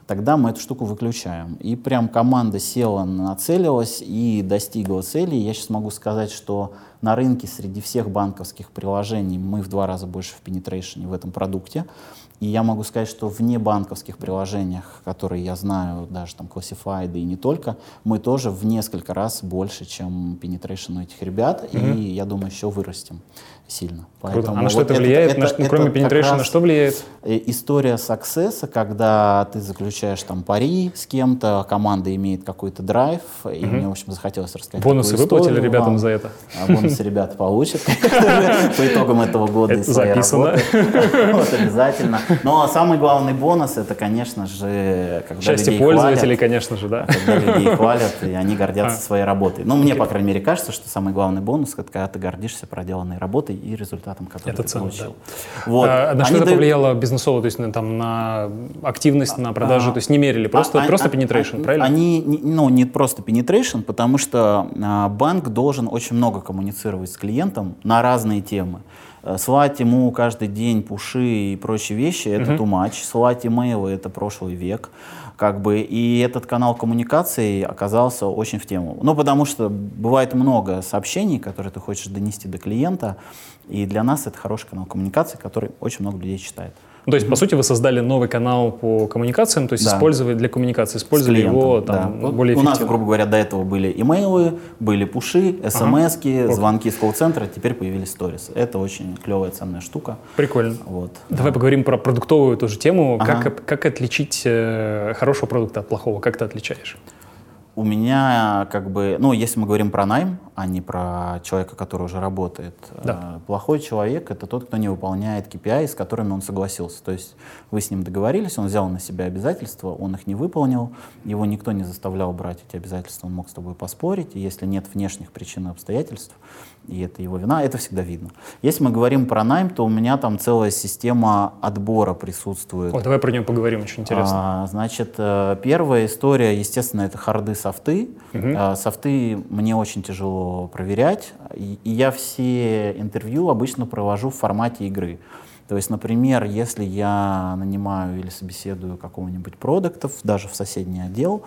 тогда мы эту штуку выключаем. И прям команда села, нацелилась и достигла цели. Я сейчас могу сказать, что на рынке среди всех банковских приложений мы в два раза больше в penetration в этом продукте. И я могу сказать, что в небанковских приложениях, которые я знаю, даже там Classified и не только, мы тоже в несколько раз больше, чем penetration у этих ребят, mm-hmm. и, я думаю, еще вырастем сильно. Поэтому а на вот что это влияет? Это, на, это, кроме это penetration, на что влияет? История саксесса, когда ты заключаешь там пари с кем-то, команда имеет какой-то драйв, mm-hmm. и мне, в общем, захотелось рассказать бонусы такую историю. Бонусы выплатили ребятам вам. За это? А бонусы ребята получат по итогам этого года и своей работы. Вот, обязательно. Но самый главный бонус, это, конечно же, когда счастье людей хвалят. Пользователей, конечно же, да. Когда людей хвалят, и они гордятся а. своей работой. Ну, мне, okay. по крайней мере, кажется, что самый главный бонус, это когда ты гордишься проделанной работой и результатом, который это ты ценно, получил. Да. Вот. А, на что это дают... повлияло бизнесово, то есть на, там, на активность, на продажу, а, то есть не мерили, просто, а, просто а, penetration, а, правильно? Они, ну, не просто penetration, потому что а, банк должен очень много коммуницировать с клиентом на разные темы. Слать ему каждый день пуши и прочие вещи — это too much. Слать имейлы — это прошлый век. Как бы, и этот канал коммуникации оказался очень в тему. Ну, потому что бывает много сообщений, которые ты хочешь донести до клиента, и для нас это хороший канал коммуникации, который очень много людей читает. То есть, по сути, вы создали новый канал по коммуникациям, то есть да. использовали для коммуникации, использовали его там, да. более эффективно. У нас, грубо говоря, до этого были имейлы, были пуши, смс-ки, ага. звонки из колл-центра, теперь появились сторис. Это очень клевая, ценная штука. Прикольно. Вот. Давай да. поговорим про продуктовую тоже тему. Ага. Как, как отличить э, хорошего продукта от плохого? Как ты отличаешь? У меня как бы, ну, если мы говорим про найм, а не про человека, который уже работает, да. плохой человек — это тот, кто не выполняет кей пи ай, с которыми он согласился. То есть вы с ним договорились, он взял на себя обязательства, он их не выполнил, его никто не заставлял брать эти обязательства, он мог с тобой поспорить, и если нет внешних причин и обстоятельств, и это его вина, это всегда видно. Если мы говорим про найм, то у меня там целая система отбора присутствует. О, давай про нее поговорим, очень интересно. А, значит, первая история, естественно, это харды, софты. Угу. А, софты мне очень тяжело проверять, и, и я все интервью обычно провожу в формате игры. То есть, например, если я нанимаю или собеседую какого-нибудь продуктов, даже в соседний отдел,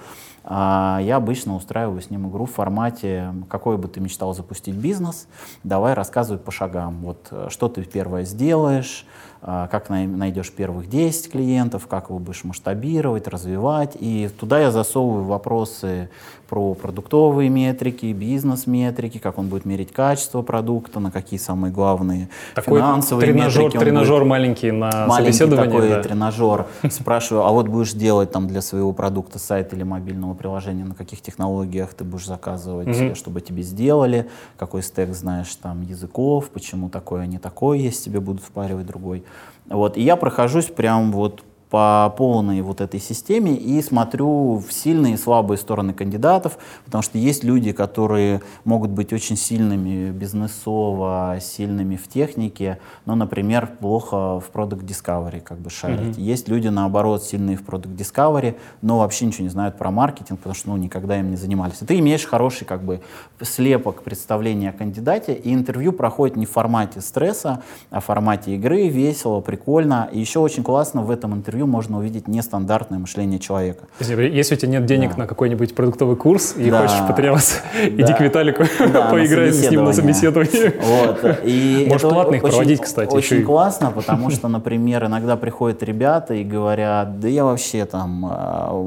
я обычно устраиваю с ним игру в формате «Какой бы ты мечтал запустить бизнес? Давай рассказывай по шагам. Вот что ты первое сделаешь, как найдешь первых десять клиентов, как его будешь масштабировать, развивать». И туда я засовываю вопросы про продуктовые метрики, бизнес-метрики, как он будет мерить качество продукта, на какие самые главные такой финансовые тренажер, метрики. Тренажер будет... маленький на маленький собеседование. Маленький такой да. тренажер. Спрашиваю, а вот будешь делать там для своего продукта сайт или мобильного приложения, на каких технологиях ты будешь заказывать, mm-hmm. чтобы тебе сделали, какой стек знаешь там языков, почему такой, а не такой, если тебе будут впаривать другой. Вот. И я прохожусь прям вот по полной вот этой системе и смотрю в сильные и слабые стороны кандидатов, потому что есть люди, которые могут быть очень сильными бизнесово, сильными в технике, но, например, плохо в Product Discovery как бы шарить. Mm-hmm. Есть люди, наоборот, сильные в Product Discovery, но вообще ничего не знают про маркетинг, потому что ну, никогда им не занимались. И ты имеешь хороший как бы слепок представления о кандидате, и интервью проходит не в формате стресса, а в формате игры, весело, прикольно. И еще очень классно в этом интервью можно увидеть нестандартное мышление человека. Если у тебя нет денег да. на какой-нибудь продуктовый курс и да. хочешь потрясаться, да. иди к Виталику, да, поиграй с ним на собеседовании. Вот. И можешь платно их проводить, кстати. Очень еще классно, потому что, например, иногда приходят ребята и говорят, да я вообще там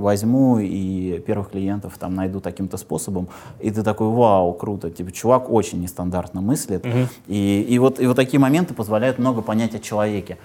возьму и первых клиентов там найду таким-то способом. И ты такой, вау, круто. Типа, чувак очень нестандартно мыслит. Угу. И, и, вот, и вот такие моменты позволяют много понять о человеке.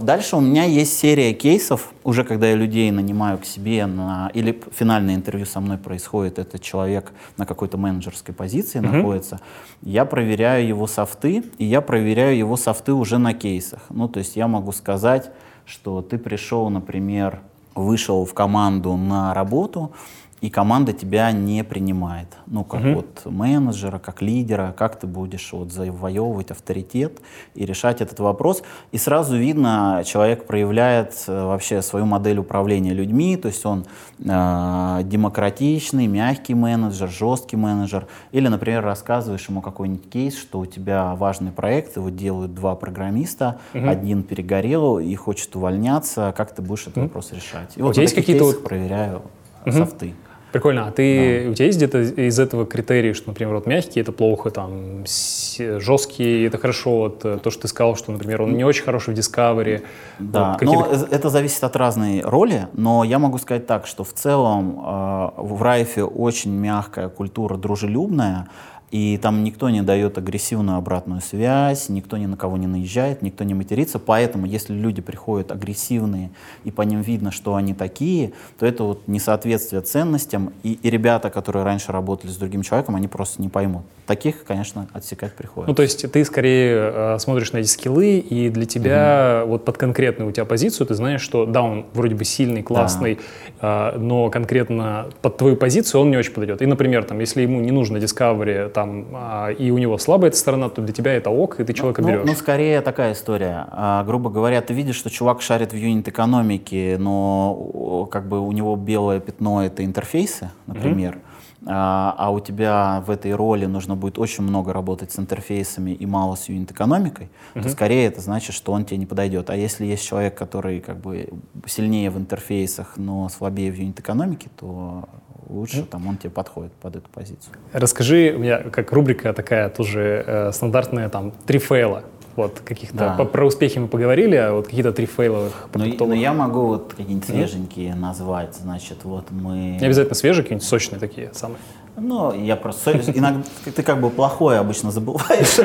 Дальше у меня есть серия кейсов, уже когда я людей нанимаю к себе, на, или финальное интервью со мной происходит, этот человек на какой-то менеджерской позиции mm-hmm. находится, я проверяю его софты, и я проверяю его софты уже на кейсах. Ну, то есть я могу сказать, что ты пришел, например, вышел в команду на работу, и команда тебя не принимает. Ну, как uh-huh. вот менеджера, как лидера, как ты будешь вот завоевывать авторитет и решать этот вопрос. И сразу видно, человек проявляет вообще свою модель управления людьми, то есть он э, демократичный, мягкий менеджер, жесткий менеджер. Или, например, рассказываешь ему какой-нибудь кейс, что у тебя важный проект, его делают два программиста, uh-huh. один перегорел и хочет увольняться, как ты будешь этот uh-huh. вопрос решать. И вот на таких кейсах проверяю uh-huh. софты. Прикольно. А ты, да. у тебя есть где-то из этого критерий, что, например, вот мягкий — это плохо, там, жесткий — это хорошо, вот, то, что ты сказал, что, например, он не очень хороший в Discovery. Да, вот, но это зависит от разной роли, но я могу сказать так, что в целом э, в Райфе очень мягкая культура, дружелюбная, и там никто не дает агрессивную обратную связь, никто ни на кого не наезжает, никто не матерится. Поэтому, если люди приходят агрессивные, и по ним видно, что они такие, то это вот несоответствие ценностям. И, и ребята, которые раньше работали с другим человеком, они просто не поймут. Таких, конечно, отсекать приходится. Ну, то есть ты скорее э, смотришь на эти скиллы, и для тебя угу. вот под конкретную у тебя позицию ты знаешь, что да, он вроде бы сильный, классный, да. э, но конкретно под твою позицию он не очень подойдет. И, например, там, если ему не нужно Discovery, там, а, и у него слабая эта сторона, то для тебя это ок, и ты человека ну, берешь. Ну, ну, скорее такая история. А, грубо говоря, ты видишь, что чувак шарит в юнит-экономике, но как бы у него белое пятно — это интерфейсы, например. Mm-hmm. А у тебя в этой роли нужно будет очень много работать с интерфейсами и мало с юнит-экономикой, uh-huh. то скорее это значит, что он тебе не подойдет. А если есть человек, который как бы сильнее в интерфейсах, но слабее в юнит-экономике, то лучше uh-huh. там он тебе подходит под эту позицию. Расскажи, у меня как рубрика такая тоже э, стандартная, там, три фейла. Вот каких-то, да. по, про успехи мы поговорили, а вот какие-то три фейловых продуктовых. Но, но я могу вот какие-нибудь свеженькие mm-hmm. назвать, значит, вот мы... Не обязательно свежие, какие-нибудь сочные такие самые. Ну, я просто... Иногда ты как бы плохое обычно забываешь,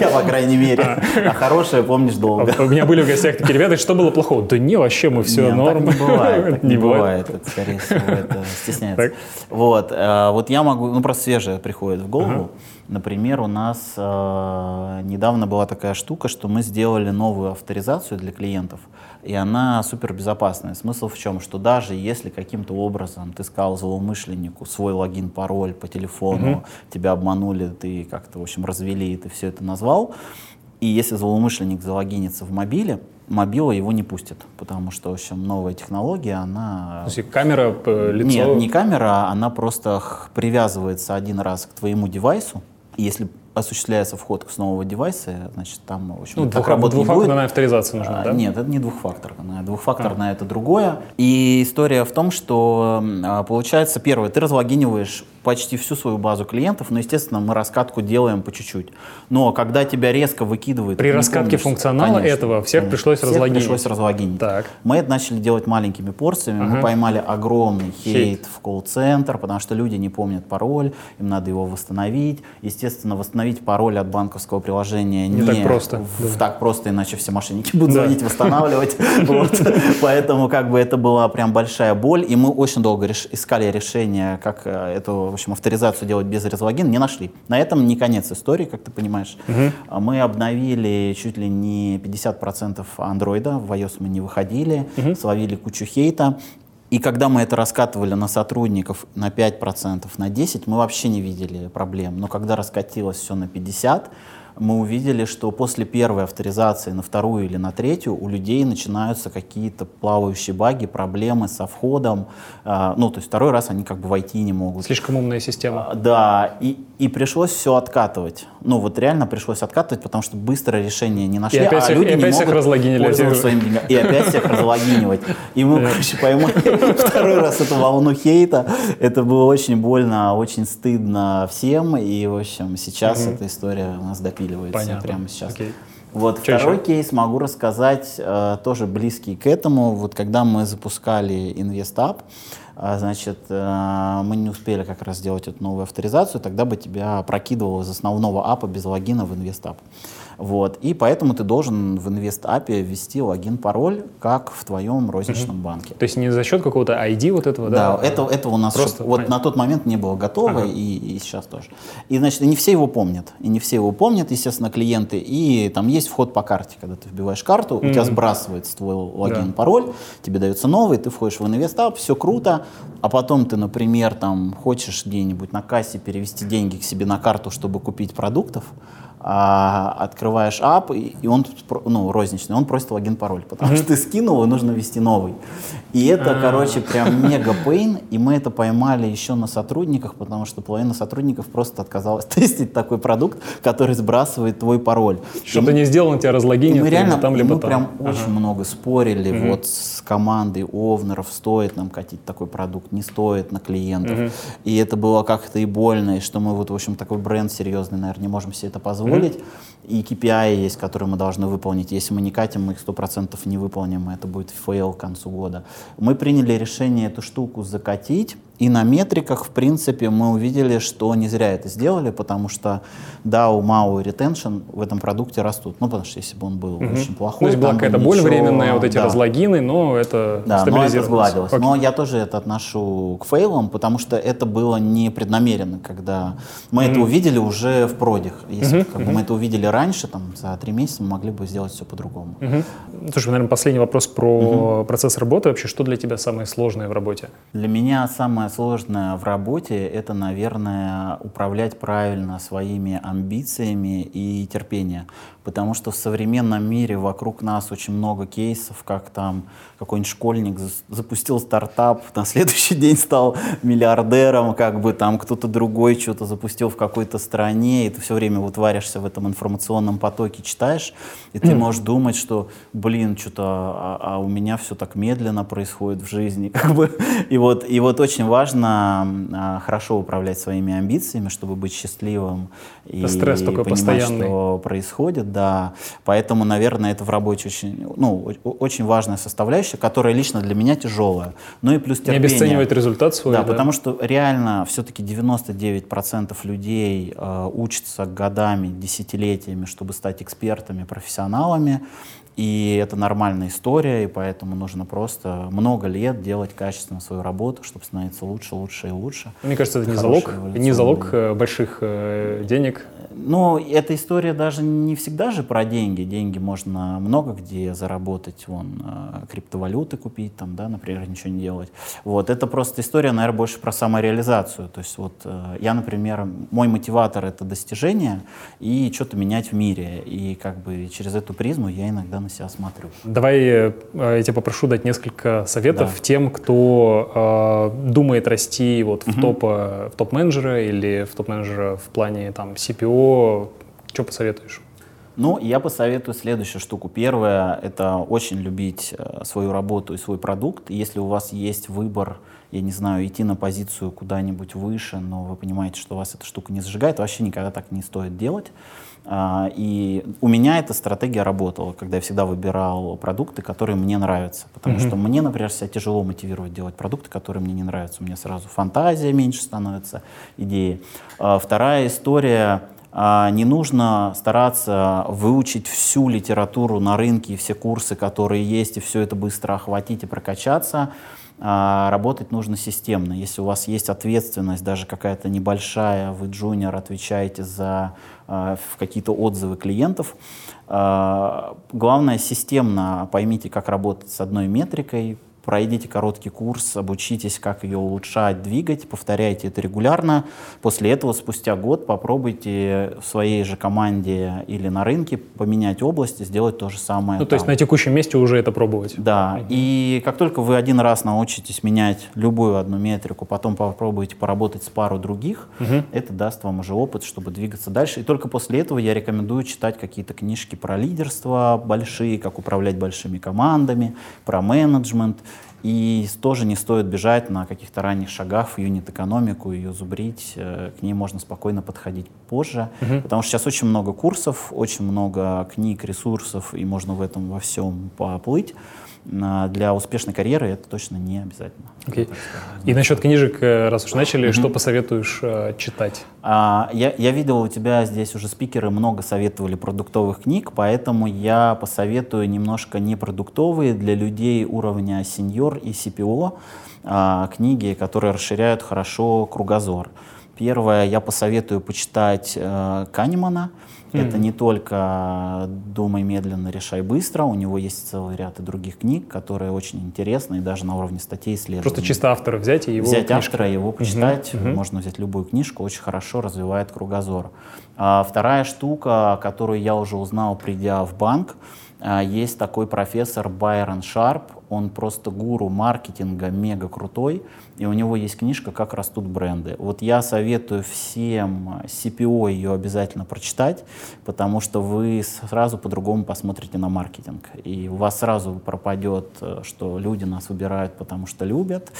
я, по крайней мере, а хорошее помнишь долго. У меня были в гостях такие ребята, что было плохого? Да не, вообще мы все норм. Не бывает, не бывает. Это, скорее всего, это стесняется. Вот, вот я могу... Ну, просто свежее приходит в голову. Например, у нас недавно была такая штука, что мы сделали новую авторизацию для клиентов, и она супербезопасная. Смысл в чем? Что даже если каким-то образом ты сказал злоумышленнику свой логин, пароль по телефону, mm-hmm. тебя обманули, ты как-то, в общем, развели, и ты все это назвал, и если злоумышленник залогинится в мобиле, мобила его не пустит, потому что, в общем, новая технология, она... То есть камера, лицо... Нет, не камера, она просто привязывается один раз к твоему девайсу, и если осуществляется вход с нового девайса, значит, там, в общем, ну, двух, двухфакторная авторизация нужна, а, да? Нет, это не двухфакторная. Двухфакторная а. это другое. И история в том, что, получается, первое, ты разлогиниваешь почти всю свою базу клиентов, но, естественно, мы раскатку делаем по чуть-чуть. Но когда тебя резко выкидывают... При раскатке функционала конечно, этого всех конечно, пришлось всех разлогинить. Пришлось разлогинить. Так. Мы это начали делать маленькими порциями. Ага. Мы поймали огромный хейт, хейт в колл-центр, потому что люди не помнят пароль, им надо его восстановить. Естественно, восстановить пароль от банковского приложения не, не так просто. В, да. Так просто, иначе все мошенники будут да. звонить, восстанавливать. Поэтому как бы это была прям большая боль. И мы очень долго искали решение, как эту авторизацию делать без разлогина. Не нашли. На этом не конец истории, как ты понимаешь. Мы обновили чуть ли не пятьдесят процентов андроида. В iOS мы не выходили. Словили кучу хейта. И когда мы это раскатывали на сотрудников на пять процентов, на десять процентов, мы вообще не видели проблем. Но когда раскатилось все на пятьдесят процентов, мы увидели, что после первой авторизации на вторую или на третью у людей начинаются какие-то плавающие баги, проблемы со входом. Ну, то есть второй раз они как бы войти не могут. Слишком умная система. Да, и, и пришлось все откатывать. Ну, вот реально пришлось откатывать, потому что быстро решение не нашли, и опять а всех, люди и опять не всех могут пользоваться своими деньгами. И опять всех разлогинивать. И мы, короче, поймали второй раз эту волну хейта. Это было очень больно, очень стыдно всем. И, в общем, сейчас эта история у нас допила. Понятно. Прямо сейчас. Окей. Вот что второй еще? Кейс могу рассказать, э, тоже близкий к этому. Вот когда мы запускали InvestUp, э, значит, э, мы не успели как раз сделать эту новую авторизацию, тогда бы тебя прокидывало из основного аппа без логина в InvestUp. Вот. И поэтому ты должен в InvestApp ввести логин-пароль, как в твоем розничном угу. банке. То есть не за счет какого-то ай ди вот этого? Да, да это, это у нас просто, вот понятно. На тот момент не было готово, ага. и, и сейчас тоже. И, значит, и не все его помнят. И не все его помнят, естественно, клиенты. И там есть вход по карте. Когда ты вбиваешь карту, у mm-hmm. тебя сбрасывается твой логин-пароль, да. тебе дается новый, ты входишь в InvestApp, все круто. А потом ты, например, там, хочешь где-нибудь на кассе перевести деньги к себе на карту, чтобы купить продуктов, а открываешь ап, и он, ну, розничный, он просит логин-пароль, потому mm-hmm. что ты скинул, и нужно ввести новый. И это, А-а-а. короче, прям мега-пейн, и мы это поймали еще на сотрудниках, потому что половина сотрудников просто отказалась тестить такой продукт, который сбрасывает твой пароль. Что-то не сделано, тебя разлогинят, мы реально, либо там, либо мы там. прям А-а-а. очень много спорили mm-hmm. вот с командой овнеров, стоит нам катить такой продукт, не стоит на клиентов. Mm-hmm. И это было как-то и больно, и что мы вот, в общем, такой бренд серьезный, наверное, не можем себе это позволить. Mm-hmm. И кей пи ай есть, которые мы должны выполнить. Если мы не катим, мы их сто процентов не выполним, это будет фейл к концу года. Мы приняли решение эту штуку закатить, и на метриках, в принципе, мы увидели, что не зря это сделали, потому что дао, мао и ретеншн в этом продукте растут. Ну, потому что если бы он был mm-hmm. очень плохой... То есть была какая-то боль временная, вот эти да. разлогины, но это да, стабилизировалось. Но, это но я тоже это отношу к фейлам, потому что это было не преднамеренно, когда мы mm-hmm. это увидели уже в продях. Если mm-hmm. как бы, мы это увидели раньше, там, за три месяца мы могли бы сделать все по-другому. Mm-hmm. Слушай, наверное, последний вопрос про mm-hmm. процесс работы. Вообще, что для тебя самое сложное в работе? Для меня самое сложное в работе — это, наверное, управлять правильно своими амбициями и терпением. Потому что в современном мире вокруг нас очень много кейсов, как там какой-нибудь школьник запустил стартап, на следующий день стал миллиардером, как бы там кто-то другой что-то запустил в какой-то стране, и ты все время вот варишься в этом информационном потоке, читаешь, и ты можешь думать, что, блин, что-то, а, а у меня все так медленно происходит в жизни, как бы. И вот, и вот очень важно хорошо управлять своими амбициями, чтобы быть счастливым и, и понимать, постоянный. что происходит. Да, поэтому, наверное, это в работе очень, ну, очень важная составляющая, которая лично для меня тяжелая. Ну и плюс терпение. Не обесценивать результат свой. Да, да, потому что реально все-таки девяносто девять процентов людей э, учатся годами, десятилетиями, чтобы стать экспертами, профессионалами. И это нормальная история, и поэтому нужно просто много лет делать качественно свою работу, чтобы становиться лучше, лучше и лучше. Мне кажется, это не залог, не залог больших денег. Ну, эта история даже не всегда же про деньги. Деньги можно много где заработать, вон, криптовалюты купить, там, да, например, ничего не делать. Вот, это просто история, наверное, больше про самореализацию. То есть вот я, например, мой мотиватор — это достижение и что-то менять в мире. И как бы через эту призму я иногда себя смотрю. Давай я тебя попрошу дать несколько советов да. тем, кто э, думает расти вот, в, угу. топа, в топ-менеджера или в топ-менеджера в плане там, си пи о, что, что посоветуешь? Ну, я посоветую следующую штуку. Первое — это очень любить свою работу и свой продукт. Если у вас есть выбор, я не знаю, идти на позицию куда-нибудь выше, но вы понимаете, что вас эта штука не зажигает, вообще никогда так не стоит делать. И у меня эта стратегия работала, когда я всегда выбирал продукты, которые мне нравятся. Потому mm-hmm. что мне, например, себя тяжело мотивировать делать продукты, которые мне не нравятся. У меня сразу фантазия меньше становится, идеи. Вторая история — не нужно стараться выучить всю литературу на рынке и все курсы, которые есть, и все это быстро охватить и прокачаться. Работать нужно системно. Если у вас есть ответственность, даже какая-то небольшая, вы джуниор, отвечаете за какие-то отзывы клиентов, главное системно поймите, как работать с одной метрикой, пройдите короткий курс, обучитесь, как ее улучшать, двигать, повторяйте это регулярно. После этого, спустя год, попробуйте в своей же команде или на рынке поменять область и сделать то же самое. Ну, там. То есть на текущем месте уже это пробовать. Да, mm-hmm. и как только вы один раз научитесь менять любую одну метрику, потом попробуйте поработать с пару других, mm-hmm. это даст вам уже опыт, чтобы двигаться дальше. И только после этого я рекомендую читать какие-то книжки про лидерство большие, как управлять большими командами, про менеджмент. И тоже не стоит бежать на каких-то ранних шагах в юнит-экономику, ее зубрить, к ней можно спокойно подходить позже, угу. потому что сейчас очень много курсов, очень много книг, ресурсов, и можно в этом во всем поплыть. Для успешной карьеры это точно не обязательно. Okay. И насчет книжек, раз уж начали, mm-hmm. что посоветуешь э, читать? А, я, я видел, у тебя здесь уже спикеры много советовали продуктовых книг, поэтому я посоветую немножко непродуктовые для людей уровня сеньор и си пи о а, книги, которые расширяют хорошо кругозор. Первое, я посоветую почитать э, Канемана. Mm-hmm. Это не только «Думай медленно, решай быстро», у него есть целый ряд и других книг, которые очень интересны, и даже на уровне статей исследований. Просто чисто автора взять и его Взять книжку. автора и его почитать, mm-hmm. можно взять любую книжку, очень хорошо развивает кругозор. А, вторая штука, которую я уже узнал, придя в банк, а, есть такой профессор Байрон Шарп, он просто гуру маркетинга, мега крутой, и у него есть книжка «Как растут бренды». Вот я советую всем си пи о ее обязательно прочитать, потому что вы сразу по-другому посмотрите на маркетинг. И у вас сразу пропадет, что люди нас выбирают, потому что любят.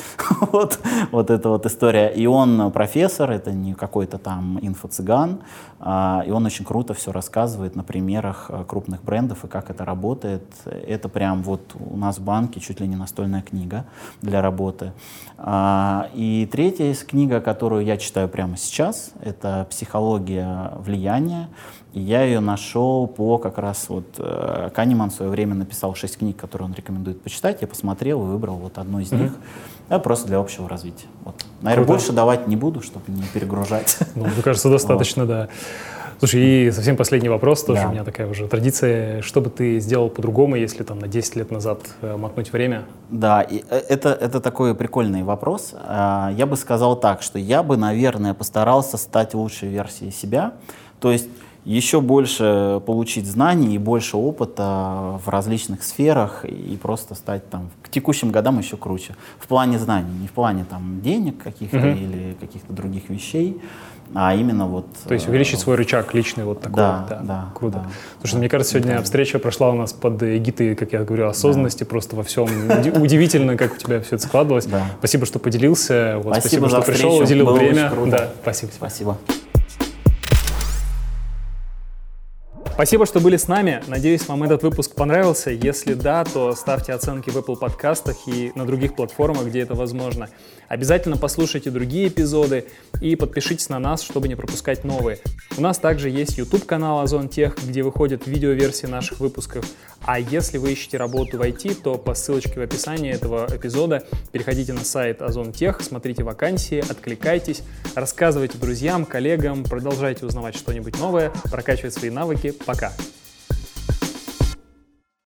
Вот, вот эта вот история. И он профессор, это не какой-то там инфо-цыган, а, и он очень круто все рассказывает на примерах крупных брендов и как это работает. Это прям вот у нас в банке чуть ли не настольная книга для работы. А, и третья книга, которую я читаю прямо сейчас, это «Психология влияния». И я ее нашел по как раз вот... Э, Канеман в свое время написал шесть книг, которые он рекомендует почитать. Я посмотрел и выбрал вот одну из mm-hmm. них. Да, просто для общего развития. Вот. Наверное, Круто. больше давать не буду, чтобы не перегружать. Ну, мне кажется, достаточно, вот. да. Слушай, и совсем последний вопрос, тоже да. у меня такая уже традиция. Что бы ты сделал по-другому, если там на десять лет назад э, мотнуть время? Да, и это, это такой прикольный вопрос. Э, я бы сказал так, что я бы, наверное, постарался стать лучшей версией себя. То есть еще больше получить знаний и больше опыта в различных сферах и просто стать там к текущим годам еще круче. В плане знаний, не в плане там денег каких-то mm-hmm. или каких-то других вещей, а именно вот... То есть увеличить э, свой рычаг личный вот такой. Да, да, да. Круто. Да, Потому что, да, мне кажется, сегодня да. встреча прошла у нас под эгидой, как я говорю, осознанности, да. просто во всем. Удивительно, как у тебя все это складывалось. Да. Спасибо, что поделился. Вот, спасибо, спасибо, что пришел, уделил Было время. Да, спасибо. Спасибо. Спасибо, что были с нами. Надеюсь, вам этот выпуск понравился. Если да, то ставьте оценки в Apple подкастах и на других платформах, где это возможно. Обязательно послушайте другие эпизоды и подпишитесь на нас, чтобы не пропускать новые. У нас также есть YouTube-канал Ozon Tech, где выходят видеоверсии наших выпусков. А если вы ищете работу в ай ти, то по ссылочке в описании этого эпизода переходите на сайт Ozon Tech, смотрите вакансии, откликайтесь, рассказывайте друзьям, коллегам, продолжайте узнавать что-нибудь новое, прокачивать свои навыки. Пока!